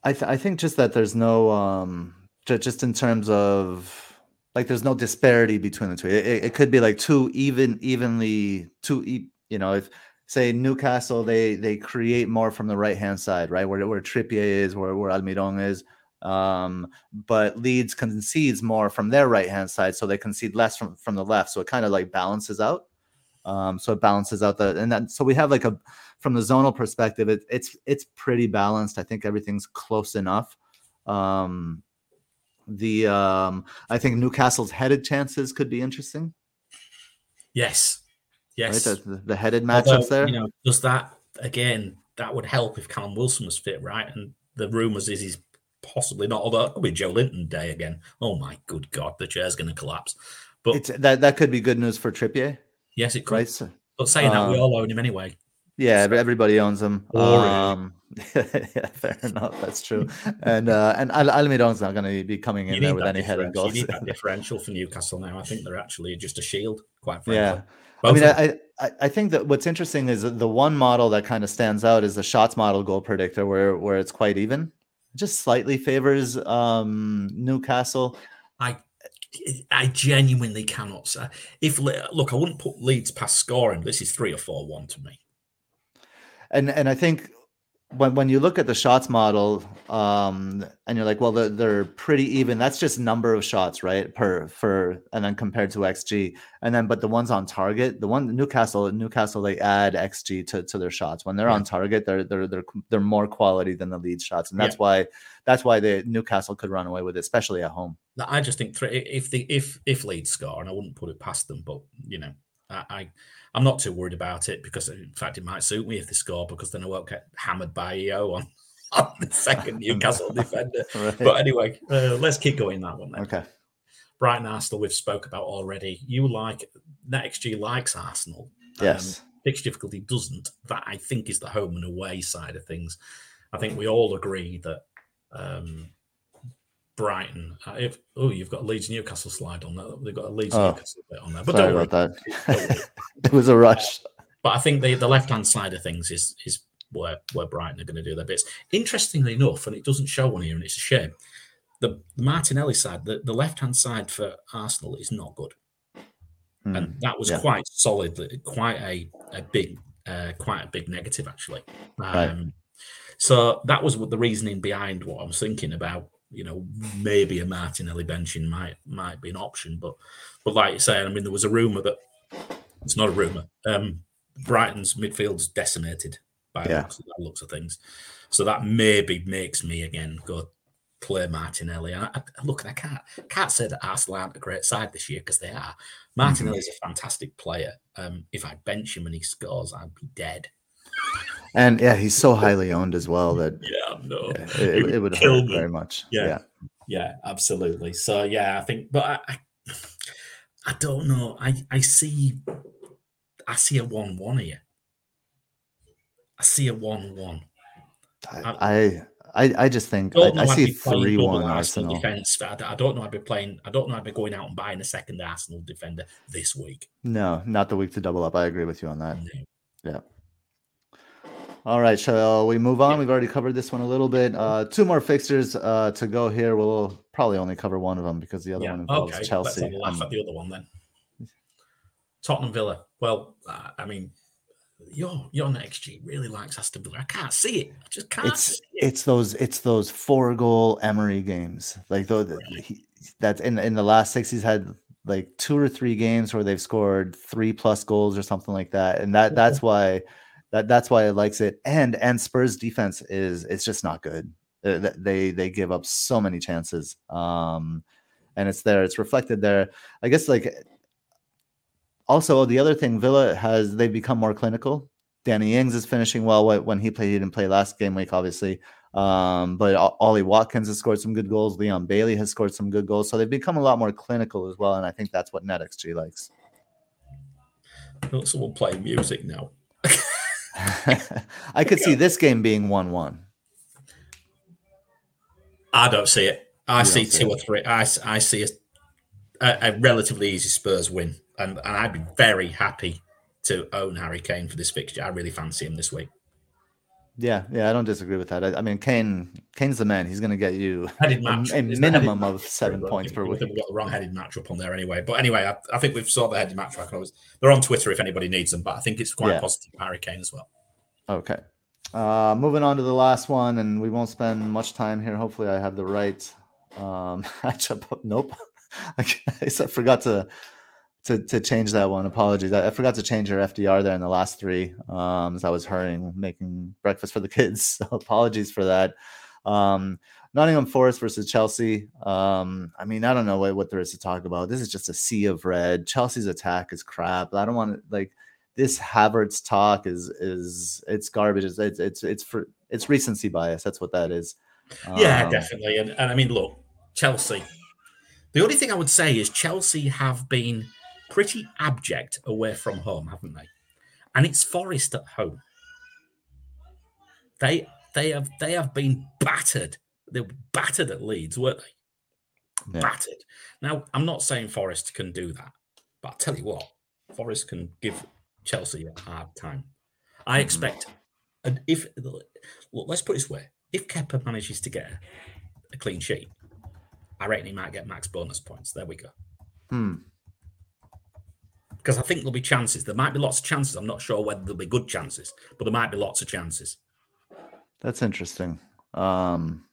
I th- I think just that there's no, um, just in terms of, like, there's no disparity between the two. It, it, it could be like two even, evenly, two. E- you know, if say Newcastle, they they create more from the right hand side, right, where where Trippier is, where where Almiron is, um, but Leeds concedes more from their right hand side, so they concede less from, from the left. So it kind of like balances out. Um, so it balances out the and that, so we have like a from the zonal perspective, it, it's it's pretty balanced. I think everything's close enough. Um, The um, I think Newcastle's headed chances could be interesting. Yes, yes, right? the, the headed matchups. Although, there. You know, does that again? That would help if Callum Wilson was fit, right? And the rumours is he's possibly not. Although it'll be Joe Linton day again. Oh my good God, the chair's going to collapse. But it's, that that could be good news for Trippier. Yes, it could. Right? So, but saying um, that, we all own him anyway. Yeah, so. Everybody owns him. Um, yeah, fair enough. That's true. And uh, and Al- Almiron's not going to be coming in there with any head and goals. You need that differential for Newcastle now. I think they're actually just a shield, quite frankly. Yeah. Both I mean, I, I I think that what's interesting is the one model that kind of stands out is the shots model goal predictor, where where it's quite even, just slightly favors um, Newcastle. I I genuinely cannot say. If look, I wouldn't put Leeds past scoring. This is three or four one to me. And and I think when when you look at the shots model, um, and you're like, well, they're, they're pretty even. That's just number of shots, right? Per for and then compared to X G, and then but the ones on target, the one Newcastle, Newcastle, they add X G to, to their shots. When they're yeah. on target, they're they're they're they're more quality than the lead shots, and that's yeah. why that's why the Newcastle could run away with it, especially at home. I just think three, if the if if Leeds score, and I wouldn't put it past them, but you know. I, I, I'm not too worried about it because, in fact, it might suit me if they score because then I won't get hammered by E O on, on the second Newcastle defender. Right. But anyway, uh, let's keep going that one then. Okay. Brighton Arsenal, we've spoke about already. You like, NetXG likes Arsenal. Yes. Um, fixture difficulty doesn't. That, I think, is the home and away side of things. I think we all agree that um, Brighton. If, oh, you've got Leeds Newcastle slide on there. They've got a Leeds oh, Newcastle bit on there. But sorry don't about that. It was a rush. Uh, but I think the, the left-hand side of things is is where, where Brighton are going to do their bits. Interestingly enough, and it doesn't show on here, and it's a shame, the Martinelli side, the, the left-hand side for Arsenal is not good. Mm, and that was yeah. quite solid, quite a, a big uh, quite a big negative, actually. Um, right. So that was what the reasoning behind what I was thinking about. You know, maybe a Martinelli benching might might be an option, but but like you say, I mean, there was a rumor that it's not a rumor. Um, Brighton's midfield's decimated by yeah. looks, by looks of things, so that maybe makes me again go play Martinelli. And I, I, look, I can't can't say that Arsenal aren't a great side this year because they are. Martinelli's mm-hmm. a fantastic player. Um, if I bench him and he scores, I'd be dead. And yeah, he's so highly owned as well that yeah, no, yeah, it, it, would it would hurt me. Very much. Yeah. yeah, yeah, absolutely. So yeah, I think, but I, I, I don't know. I, I see, I see a one-one here. I see a one-one. I, I, I, I just think I, I see three-one Arsenal defense. I, I don't know. I'd be playing. I don't know. I'd be going out and buying a second Arsenal defender this week. No, not the week to double up. I agree with you on that. No. Yeah. All right, shall we move on? We've already covered this one a little bit. Uh, two more fixtures uh, to go here. We'll probably only cover one of them because the other yeah, one involves okay. Chelsea. Let's have a laugh um, at the other one then. Tottenham Villa. Well, I mean, Your your X G really likes Aston Villa. I can't see it. I just can't. It's see it. it's those it's those four goal Emery games. Like those really? he, that's in in the last six. He's had like two or three games where they've scored three plus goals or something like that. And that that's why that that's why it likes it. And and Spurs defense is it's just not good. They they give up so many chances. Um, and it's there. It's reflected there. I guess like. Also, the other thing, Villa has, they've become more clinical. Danny Ings is finishing well when he played. He didn't play last game week, obviously. Um, but Ollie Watkins has scored some good goals. Leon Bailey has scored some good goals. So they've become a lot more clinical as well. And I think that's what NetXG likes. Not someone playing music now. I could see this game being one one. I don't see it. I see, see two it. or three. I, I see a, a, a relatively easy Spurs win. And, and I'd be very happy to own Harry Kane for this fixture. I really fancy him this week. Yeah, yeah, I don't disagree with that. I, I mean, Kane, Kane's the man. He's going to get you a, match, a minimum of seven points per week. We've got the wrong headed matchup on there anyway. But anyway, I, I think we've saw the headed matchup. I can always, they're on Twitter if anybody needs them, but I think it's quite yeah. positive for Harry Kane as well. Okay. Uh, moving on to the last one, and we won't spend much time here. Hopefully I have the right um, matchup up. Nope. I guess I forgot to... To, to change that one, apologies. I, I forgot to change your F D R there in the last three. Um, as I was hurrying, making breakfast for the kids. So apologies for that. Um, Nottingham Forest versus Chelsea. Um, I mean, I don't know what, what there is to talk about. This is just a sea of red. Chelsea's attack is crap. I don't want to like this Havertz talk is is it's garbage. It's it's it's, it's for it's recency bias. That's what that is. Um, yeah, definitely. And, and I mean, look, Chelsea. The only thing I would say is Chelsea have been pretty abject away from home, haven't they? And it's Forest at home. They they have they have been battered. They were battered at Leeds, weren't they? Yeah. Battered. Now, I'm not saying Forest can do that, but I tell you what, Forest can give Chelsea a hard time. I expect, and if look, let's put it this way: if Kepa manages to get a clean sheet, I reckon he might get max bonus points. There we go. Hmm. Because I think there'll be chances. There might be lots of chances. I'm not sure whether there'll be good chances, but there might be lots of chances. That's interesting. Um,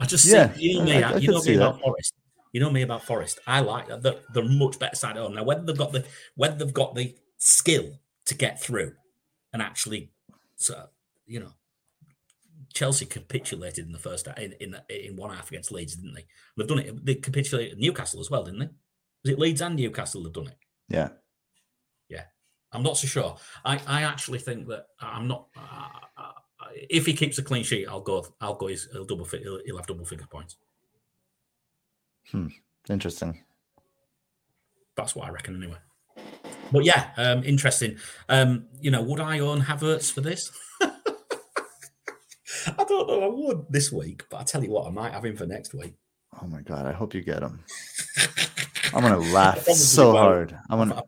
I just yeah, see, you know me, I, I you know me about that. Forest. You know me about Forest. I like that. They're, they're much better side at home. Now, whether they've got the whether they've got the skill to get through and actually, so you know, Chelsea capitulated in the first in in, in one half against Leeds, didn't they? They've done it. They capitulated Newcastle as well, didn't they? Was it Leeds and Newcastle have done it? Yeah. Yeah. I'm not so sure. I, I actually think that I'm not... Uh, uh, if he keeps a clean sheet, I'll go... I'll go his, he'll, double, he'll, he'll have double figure points. Hmm. Interesting. That's what I reckon anyway. But yeah, um, interesting. Um, you know, would I own Havertz for this? I don't know. I would this week, but I tell you what, I might have him for next week. Oh my God. I hope you get him. I'm gonna laugh so hard. I'm gonna.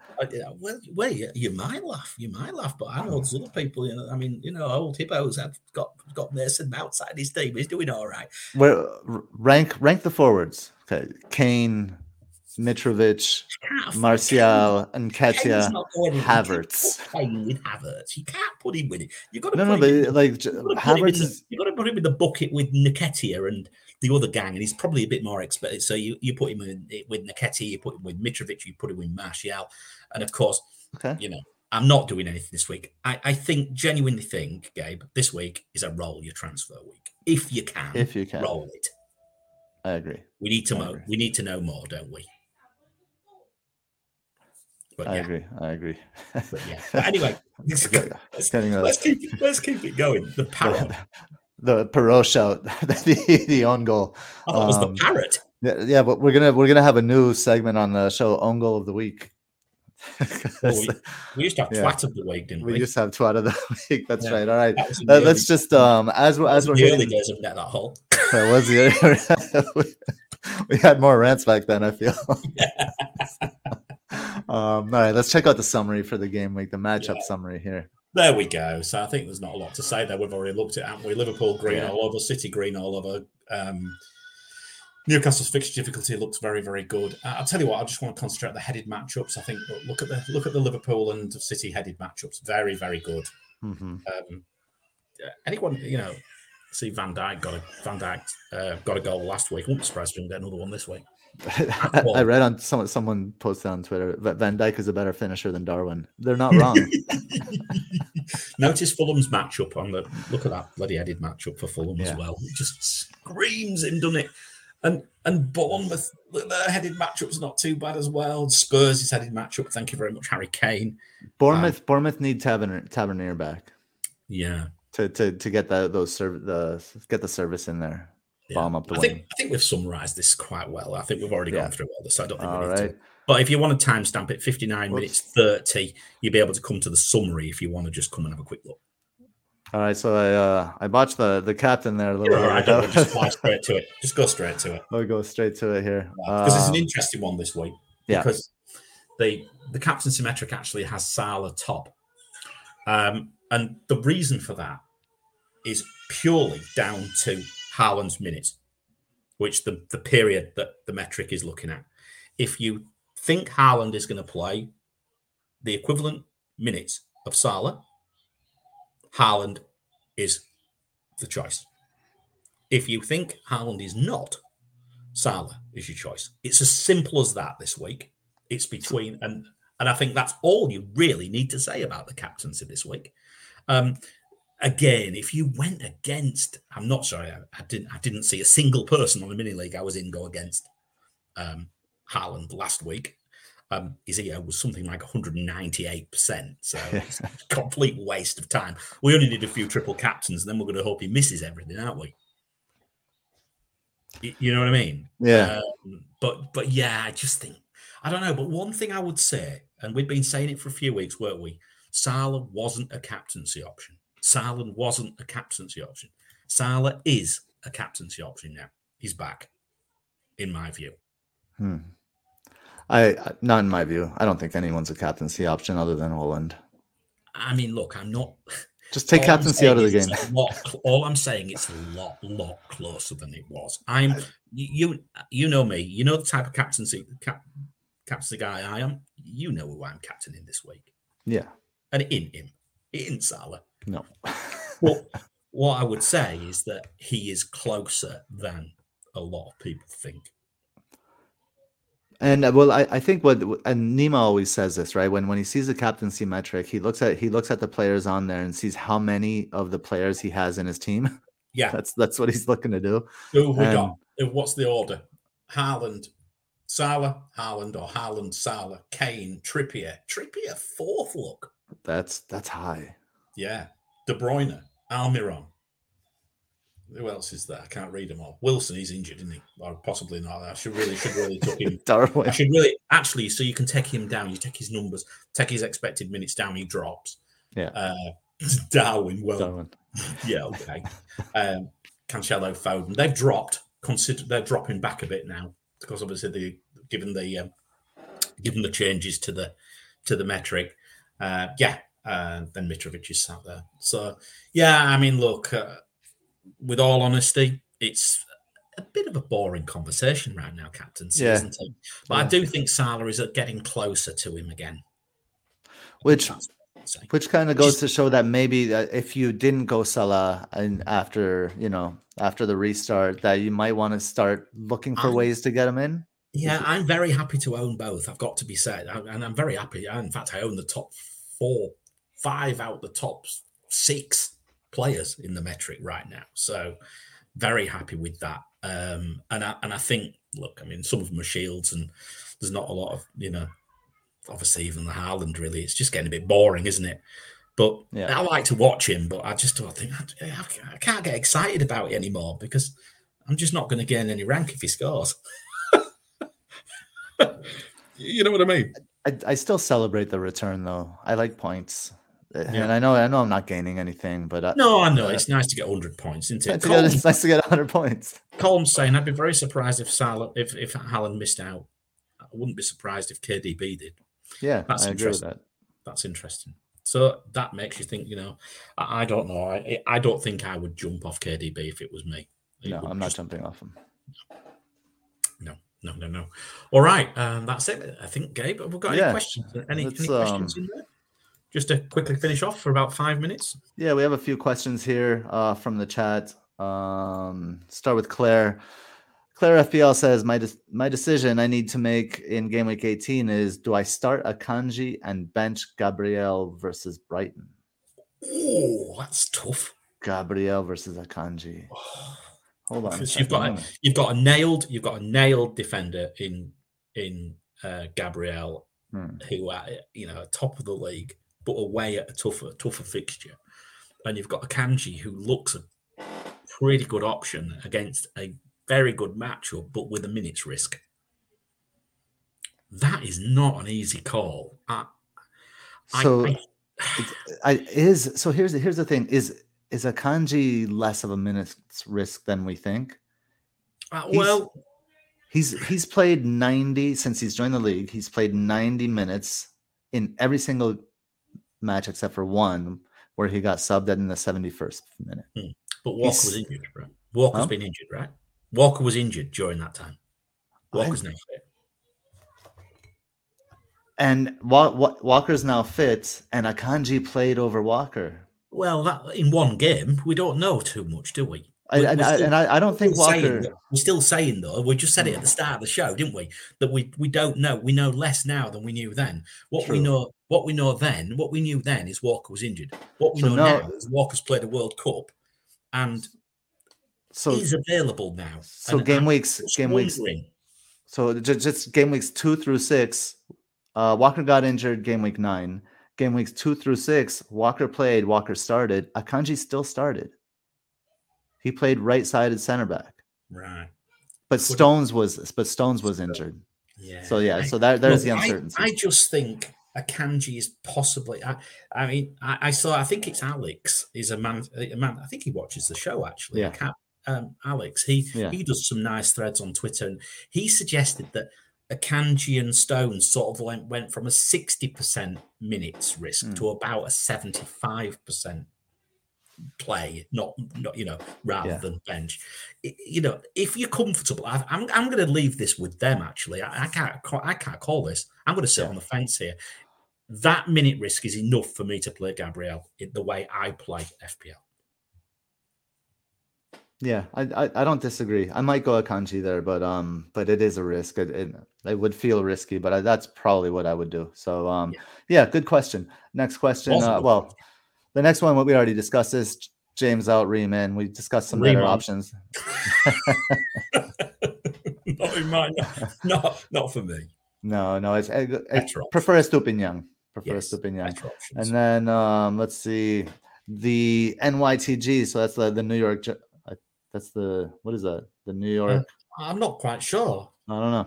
Well, well, you might laugh, you might laugh, but I know there's other people. You know, I mean, you know, old hippos have got got Mason outside his team. He's doing all right. Well, rank rank the forwards. Okay, Kane, Mitrovic, Martial, and Katia, Havertz. Playing with Havertz, you can't put him with it. You got to no, no, but like Havertz, you got to put him in the bucket with Nketiah and the other gang, and he's probably a bit more expected. So you, you put him in, with Nketiah, you put him with Mitrovic, you put him with Martial, and of course, okay. you know, I'm not doing anything this week. I, I think genuinely think, Gabe, this week is a roll your transfer week. If you can, if you can, roll it. I agree. We need to know. We need to know more, don't we? But I yeah. agree. I agree. But yeah. But anyway, let's, let's, let's keep let's keep it going. The parrot. The Perot shout, the, the own goal. I thought um, it was the parrot. Yeah, yeah, but we're gonna we're gonna have a new segment on the show, own goal of the week. Well, we, we used to have yeah. twat of the week, didn't we? We used to have twat of the week. That's yeah. right. All right, Let, early, let's just um as we're as we're the early days of that hole. That was the we had more rants back then. I feel. Yeah. um, all right, let's check out the summary for the game week, the matchup yeah. summary here. There we go. So I think there's not a lot to say there. We've already looked at, haven't we? Liverpool green yeah. all over, City green all over. Um, Newcastle's fixture difficulty looks very, very good. Uh, I'll tell you what, I just want to concentrate on the headed matchups. I think look at the look at the Liverpool and City headed matchups. Very, very good. Mm-hmm. Um, anyone, you know, see Van Dijk got a Van Dijk uh, got a goal last week. Wouldn't be surprised if we get another one this week. I, I read on someone someone posted on Twitter that Van Dijk is a better finisher than Darwin. They're not wrong. Notice Fulham's matchup on the look at that bloody headed matchup for Fulham yeah. as well. It just screams him, doesn't it? And and Bournemouth, their headed matchup's not too bad as well. Spurs is headed matchup. Thank you very much, Harry Kane. Bournemouth um, Bournemouth need Tavernier, Tavernier back. Yeah. To to to get that those serv- the get the service in there. Yeah. Bomb up the I wing. think I think we've summarized this quite well. I think we've already yeah. gone through all this. I don't think all we need right. to. But if you want to timestamp it, fifty-nine Whoops. minutes thirty, you'll be able to come to the summary if you want to just come and have a quick look. All right, so I uh, I botched the, the captain there a little bit. All right, don't just fly straight to it. Just go straight to it. We'll go straight to it here. Because um, it's an interesting one this week. Yeah. Because the, the captain symmetric actually has Salah top. Um, and the reason for that is purely down to Haaland's minutes, which the, the period that the metric is looking at. If you think Haaland is going to play the equivalent minutes of Salah, Haaland is the choice. If you think Haaland is not, Salah is your choice. It's as simple as that this week. It's between, and and I think that's all you really need to say about the captaincy this week. Um, again, if you went against, I'm not sorry, I, I didn't I didn't see a single person on the mini league I was in go against um, Haaland last week. Um, his E O was something like one hundred ninety-eight percent, so it's a complete waste of time. We only need a few triple captains, and then we're going to hope he misses everything, aren't we? You know what I mean? Yeah. Um, but, but yeah, I just think, I don't know, but one thing I would say, and we've been saying it for a few weeks, weren't we? Salah wasn't a captaincy option. Salah wasn't a captaincy option. Salah is a captaincy option now. He's back, in my view. Hmm. I not in my view. I don't think anyone's a captaincy option other than Holland. I mean, look, I'm not. Just take captaincy out of the game. Lot, all I'm saying, it's a lot, lot closer than it was. I'm you, you know me. You know the type of captaincy cap, captaincy guy I am. You know who I'm captaining this week. Yeah, and it ain't him. It ain't Salah. No. Well, what I would say is that he is closer than a lot of people think. And well, I, I think what and Nima always says this, right? When when he sees the captaincy metric, he looks at he looks at the players on there and sees how many of the players he has in his team. Yeah, that's that's what he's looking to do. Who we and, got? What's the order? Haaland, Salah, Haaland, or Haaland, Salah, Kane, Trippier, Trippier fourth look. That's that's high. Yeah, De Bruyne, Almiron. Who else is there? I can't read them all. Wilson, he's injured, isn't he? Or possibly not. I should really, should really took him. Darwin. I should really, actually, so you can take him down. You take his numbers, take his expected minutes down. He drops. Yeah. Uh, Darwin, well, Darwin. yeah, okay. um, Cancelo, Foden, they've dropped. Consider they're dropping back a bit now because obviously the given the um, given the changes to the to the metric. Uh, yeah. Uh, then Mitrovic is sat there. So yeah, I mean, look. Uh, With all honesty, it's a bit of a boring conversation right now, captaincy, yeah. isn't it? But yeah. I do think Salah is getting closer to him again. Which which kind of goes Just, to show that maybe if you didn't go Salah and after, you know, after the restart, that you might want to start looking for I'm, ways to get him in. Yeah, I'm very happy to own both. I've got to be said. I, and I'm very happy. In fact, I own the top four, five out the top six players in the metric right now, so very happy with that. Um, and I and I think, look, I mean, some of them are shields, and there's not a lot of, you know, obviously even the Haaland really, it's just getting a bit boring, isn't it? But yeah. I like to watch him, but I just don't think I, I can't get excited about it anymore because I'm just not going to gain any rank if he scores. You know what I mean? I, I still celebrate the return though. I like points. And yeah. I know, I know, I'm not gaining anything, but I, no, I know uh, it's nice to get one hundred points, isn't it? It's, Colm, it's nice to get one hundred points. Colm's saying, "I'd be very surprised if Salah, if if Haaland missed out. I wouldn't be surprised if K D B did." Yeah, that's I interesting. Agree with that. That's interesting. So that makes you think. You know, I, I don't know. I I don't think I would jump off K D B if it was me. It no, I'm not just, jumping off him. No, no, no, no. All right, um, that's it. I think, Gabe, have we got yeah. any questions? Any, any questions um... in there? Just to quickly finish off for about five minutes. Yeah, we have a few questions here uh, from the chat. Um, start with Claire. Claire F P L says, my, de- my decision I need to make in game week eighteen is, do I start Akanji and bench Gabriel versus Brighton? Oh, that's tough. Gabriel versus Akanji. Oh, hold on. You've got, a, you've, got a nailed, you've got a nailed defender in, in uh, Gabriel, hmm. who are, you know, top of the league, but away at a tougher, tougher fixture. And you've got Akanji, who looks a pretty good option against a very good matchup, but with a minute's risk. That is not an easy call. I, so, I, I, I, is, so here's, here's the thing. Is is Akanji less of a minute's risk than we think? Uh, well... He's, he's he's played ninety, since he's joined the league, he's played ninety minutes in every single match except for one where he got subbed in the seventy-first minute. Hmm. But Walker He's, was injured, right? Walker's huh? been injured, right? Walker was injured during that time. Walker's now fit. And Wa- Wa- Walker's now fit, and Akanji played over Walker. Well, that, in one game, we don't know too much, do we? I, I, still, and I, I don't think Walker... That, we're still saying, though, we just said it at the start of the show, didn't we? That we, we don't know. We know less now than we knew then. What True. we know... What we know then, what we knew then is Walker was injured. What we so know no, now is Walker's played a World Cup and so, he's available now. So and, game and weeks, game weeks. So just game weeks two through six, uh, Walker got injured game week nine. Game weeks two through six, Walker played, Walker started. Akanji still started. He played right-sided center back. Right. But Stones was but Stones was injured. Yeah. So yeah, so that, there's Look, the uncertainty. I, I just think Akanji is possibly. I, I mean, I, I saw. I think it's Alex. Is a man. A man. I think he watches the show actually. Yeah. Can, um, Alex. He yeah. he does some nice threads on Twitter, and he suggested that Akanji and Stones sort of went, went from a sixty percent minutes risk mm. to about a seventy-five percent play. Not not you know rather yeah. than bench. It, you know, if you're comfortable, I've, I'm I'm going to leave this with them. Actually, I, I can't I can't call this. I'm going to sit yeah. on the fence here. That minute risk is enough for me to play Gabriel in the way I play F P L. Yeah, I I, I don't disagree. I might go Akanji there, but um, but it is a risk. It it, it would feel risky, but I, that's probably what I would do. So um, yeah, yeah good question. Next question. Uh, well, question. The next one, what we already discussed is James out, Reeman. We discussed some Reeman. better options. not in mine. Not not for me. No, no. It's I, I prefer Estupiñán. Prefer yes, Estupiñán. And then um, let's see the N Y T G. So that's the, the New York. That's the what is that? The New York. Uh, I'm not quite sure. I don't know.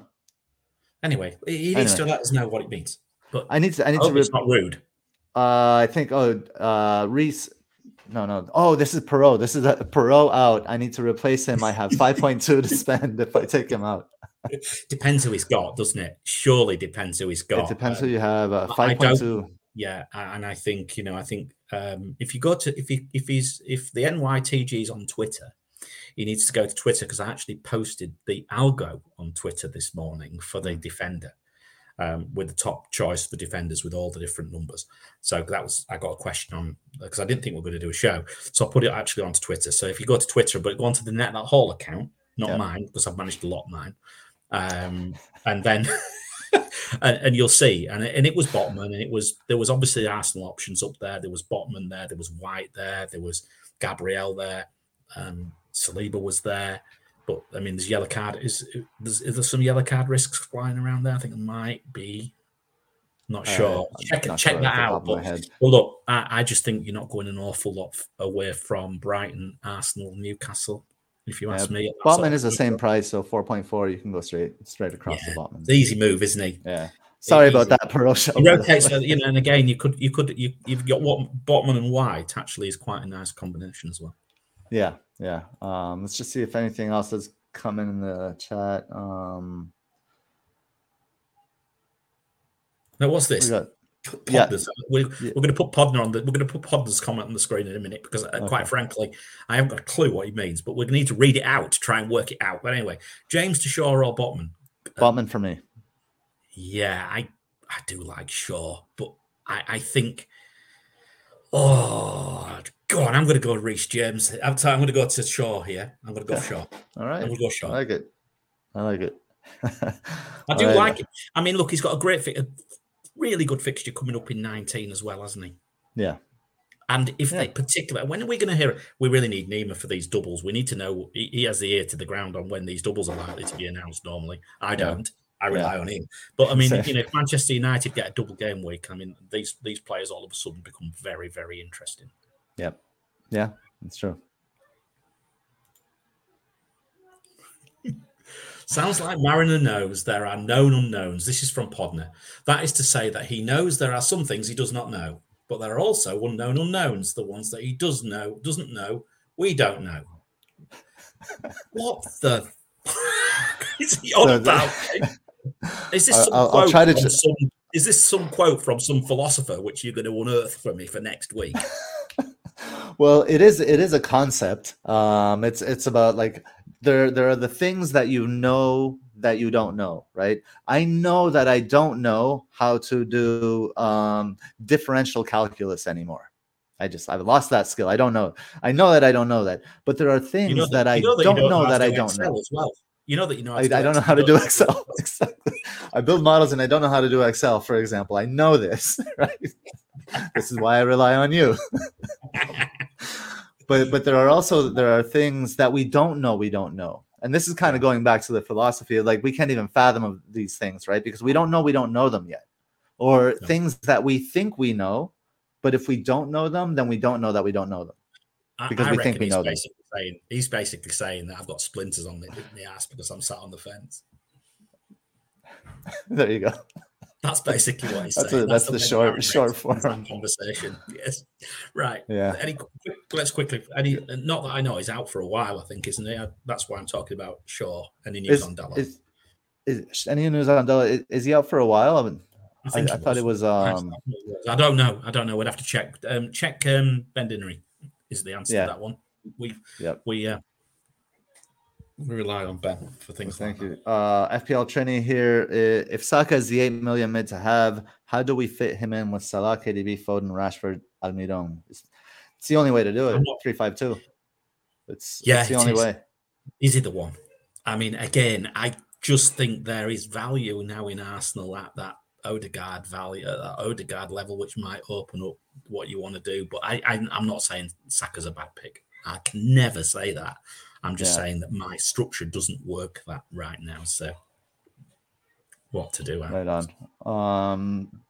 Anyway, he needs anyway. to let us know what it means. But I need to. I need I hope to. Re- it's not rude. Uh, I think. Oh, uh, Reese. No, no. Oh, this is Perot. This is a Perot out. I need to replace him. I have five point two to spend if I take him out. Depends who he's got, doesn't it? Surely depends who he's got. It depends um, who you have. Uh, five point two. Yeah, and I think you know. I think um, if you go to if he, if he's if the N Y T G is on Twitter, he needs to go to Twitter because I actually posted the algo on Twitter this morning for the defender um, with the top choice for defenders with all the different numbers. So that was I got a question on because I didn't think we were going to do a show, so I put it actually onto Twitter. So if you go to Twitter, but go onto the Net That Hall account, not yeah. mine because I've managed to lock mine. Um, and then, and, and you'll see, and it, and it was Botman, and it was there was obviously Arsenal options up there. There was Botman there, there was White there, there was Gabriel there, um, Saliba was there. But I mean, there's yellow card. Is, is, is there some yellow card risks flying around there? I think it might be. Not sure. Uh, check not check sure that out. But, well, look, I, I just think you're not going an awful lot away from Brighton, Arsenal, Newcastle. If you ask yeah, me, Botman is the same good. price, so four point four. You can go straight straight across yeah, the Botman. It's an easy move, isn't he? Yeah. Sorry it's about easy. that, Perot. He rotates, you know, and again, you could you could you you've got what Botman and White actually is quite a nice combination as well. Yeah, yeah. Um, let's just see if anything else is coming in the chat. Um, now, what's this? Podner's, yeah. we're, yeah. we're going to put Podner on the. We're going to put Podner's comment on the screen in a minute because, okay. quite frankly, I haven't got a clue what he means. But we need to read it out to try and work it out. But anyway, James to Shaw or Botman? Botman for me. Yeah, I I do like Shaw, but I, I think. Oh God, I'm going to go Reece James. I'm, t- I'm going to go to Shaw here. I'm going to go Shaw. All right, I'm going to go Shaw. I like it. I like it. I do right. like it. I mean, look, he's got a great fit. Really good fixture coming up in nineteen as well, hasn't he? Yeah. And if yeah. they particularly, when are we going to hear it? We really need Nima for these doubles. We need to know he, he has the ear to the ground on when these doubles are likely to be announced normally. I don't. Yeah. I rely yeah. on him. But I mean, so, you know, if Manchester United get a double game week, I mean, these these players all of a sudden become very, very interesting. Yeah. Yeah, that's true. Sounds like Mariner knows there are known unknowns. This is from Podner. That is to say that he knows there are some things he does not know, but there are also unknown unknowns, the ones that he does know, doesn't know, we don't know. What the fuck is he on so about? Is this some I'll, quote I'll try to just... some, is this some quote from some philosopher which you're going to unearth for me for next week? Well, it is it is a concept. Um, it's it's about like there there are the things that you know that you don't know, right? I know that I don't know how to do um, differential calculus anymore. I just I've lost that skill. I don't know. I know that I don't know that. But there are things you know that, that I you know that don't you know, know that I don't Excel know as well. You know that you know. I, I don't know how to do Excel. Exactly. I build models and I don't know how to do Excel, for example. I know this, right? This is why I rely on you. But but there are also there are things that we don't know we don't know, and this is kind of going back to the philosophy of like we can't even fathom of these things, right? Because we don't know we don't know them yet, or no. things that we think we know, but if we don't know them, then we don't know that we don't know them. Because I, I we think we know them. Saying, he's basically saying that I've got splinters on the, the ass because I'm sat on the fence. There you go. That's basically what he's that's saying. A, that's, that's the short short form conversation. Yes, right. Yeah. Any, quick, let's quickly. Any, not that I know, he's out for a while. I think, isn't he? I, that's why I'm talking about Shaw. Any news is, on Della? Is, is any news on Della? Is, is he out for a while? I, mean, I, think I, I thought it was. Um... I don't know. I don't know. We'd have to check. Um, check um, Ben Dinnery is the answer yeah. to that one. We yep. we. Uh, We rely on Ben for things. Well, thank like you. That. Uh, F P L Trini here. If Saka is the eight million mid to have, how do we fit him in with Salah, K D B, Foden, Rashford, Almiron? It's, it's the only way to do it. Three five two. It's yeah, it's the it only is. way. Is he the one? I mean, again, I just think there is value now in Arsenal at that Odegaard value, at that Odegaard level, which might open up what you want to do. But I, I I'm not saying Saka's a bad pick. I can never say that. I'm just yeah. saying that my structure doesn't work that right now. So what to do? Right on. Um,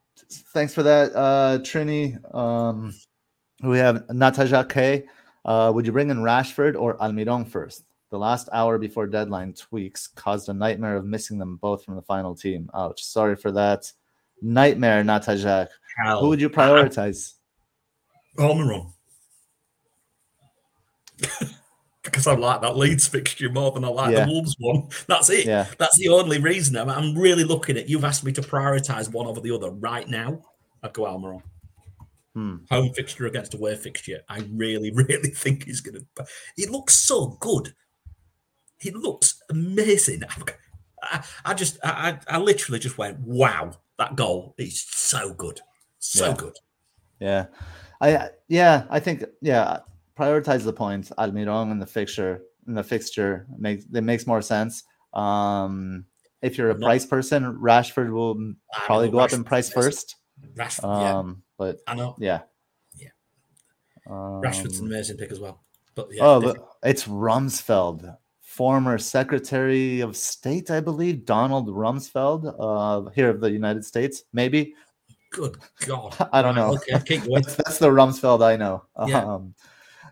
thanks for that, uh, Trini. Um, we have Natasha K. Uh, would you bring in Rashford or Almiron first? The last hour before deadline tweaks caused a nightmare of missing them both from the final team. Ouch. Sorry for that. Nightmare, Natasha. Hell. Who would you prioritize? Almiron. Because I like that Leeds fixture more than I like yeah. the Wolves one. That's it. Yeah. That's the only reason. I'm, I'm really looking at. You've asked me to prioritise one over the other right now. I'd go Almiron. Hmm. Home fixture against away fixture. I really, really think he's going to. He looks so good. He looks amazing. I, I just, I, I literally just went, wow, that goal is so good, so yeah. good. Yeah, I, yeah, I think, yeah. Prioritize the points, Almiron in the fixture. In the fixture, makes it makes more sense. Um, if you're a price person, Rashford will probably go Rashford up in price first. Rashford, um, yeah. but I know, yeah, yeah. Um, Rashford's an amazing pick as well. But yeah, oh, but it's Rumsfeld, former Secretary of State, I believe, Donald Rumsfeld, uh, here of the United States, maybe. Good God, I don't know. Okay, keep going. that's, that's the Rumsfeld I know. Yeah. Um,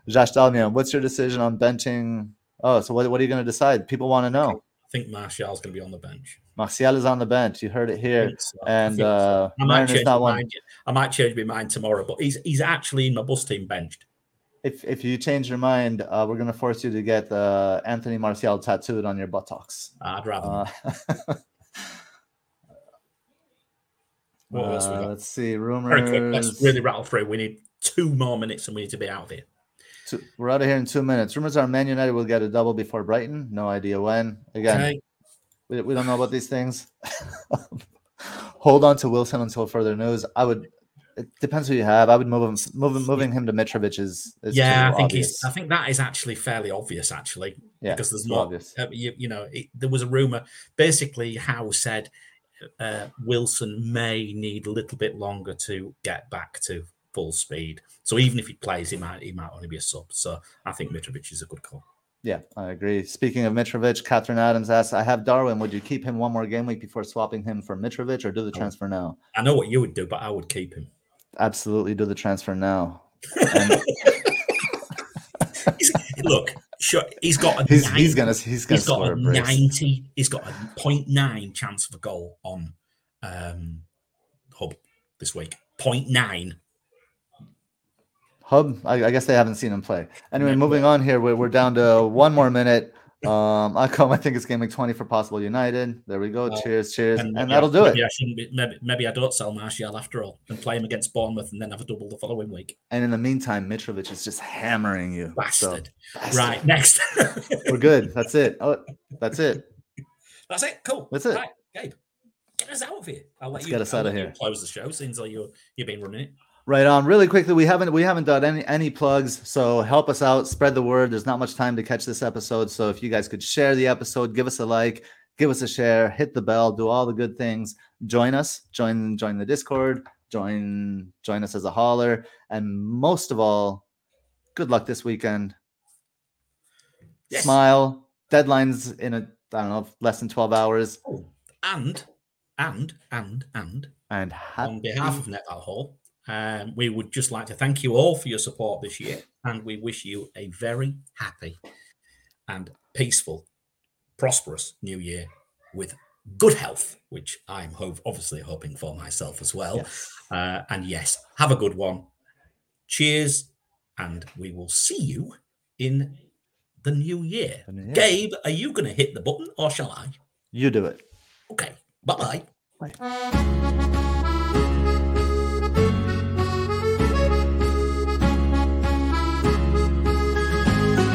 Josh Dalmian, what's your decision on benching? Oh, so what, what are you going to decide? People want to know. I think Martial's going to be on the bench. Martial is on the bench. You heard it here. So. And I, uh, so. I, might change my mind. I might change my mind tomorrow, but he's he's actually in my bus team benched. If if you change your mind, uh, we're going to force you to get uh, Anthony Martial tattooed on your buttocks. I'd rather. Uh, What uh, else we got? Let's see. Rumors. Very quick. Let's really rattle through. We need two more minutes and we need to be out of here. Two, we're out of here in two minutes. Rumors are Man United will get a double before Brighton. No idea when. Again, okay. we, we don't know about these things. Hold on to Wilson until further news. I would. It depends who you have. I would move him. Move, moving him to Mitrovic is. is yeah, I think obvious. he's. I think that is actually fairly obvious, actually, yeah, because there's not. Uh, you, you know, it, there was a rumor. Basically, Howe said uh, Wilson may need a little bit longer to get back to full speed. So even if he plays, he might. He might only be a sub. So I think Mitrovic is a good call. Yeah, I agree. Speaking of Mitrovic, Catherine Adams asks, I have Darwin. Would you keep him one more game week before swapping him for Mitrovic, or do the transfer now? I know what you would do, but I would keep him. Absolutely do the transfer now. And... Look, sure, he's got a he's, ninety, he's gonna he's gonna he's got a ninety, he's got a zero point nine chance of a goal on um, Hub this week. zero point nine. Hub, I, I guess they haven't seen him play. Anyway, moving on here, we're, we're down to one more minute. Um, I come. I think it's game week twenty for possible United. There we go. Oh, cheers, cheers, and, and that'll I, do maybe it. I shouldn't be, maybe, maybe I don't sell Martial after all and play him against Bournemouth and then have a double the following week. And in the meantime, Mitrovic is just hammering you, bastard. So, bastard. Right, next. We're good. That's it. Oh, that's it. That's it. Cool. That's it. Right, Gabe, get us out of here. I'll let Let's you get us out of here. Close the show. Seems like you you've been running it. Right on. Really quickly, we haven't we haven't done any any plugs, so help us out. Spread the word. There's not much time to catch this episode, so if you guys could share the episode, give us a like, give us a share, hit the bell, do all the good things. Join us. Join join the Discord. Join join us as a holler. And most of all, good luck this weekend. Yes. Smile. Deadline's in a I don't know less than twelve hours. Oh, and and and and and happy- on behalf of Net Al Hall. Um, we would just like to thank you all for your support this year, and we wish you a very happy and peaceful, prosperous new year with good health, which I'm hope, obviously hoping for myself as well. Yes. Uh, and yes, have a good one. Cheers, and we will see you in the new year. The new year. Gabe, are you going to hit the button, or shall I? You do it. Okay. Bye-bye. Bye.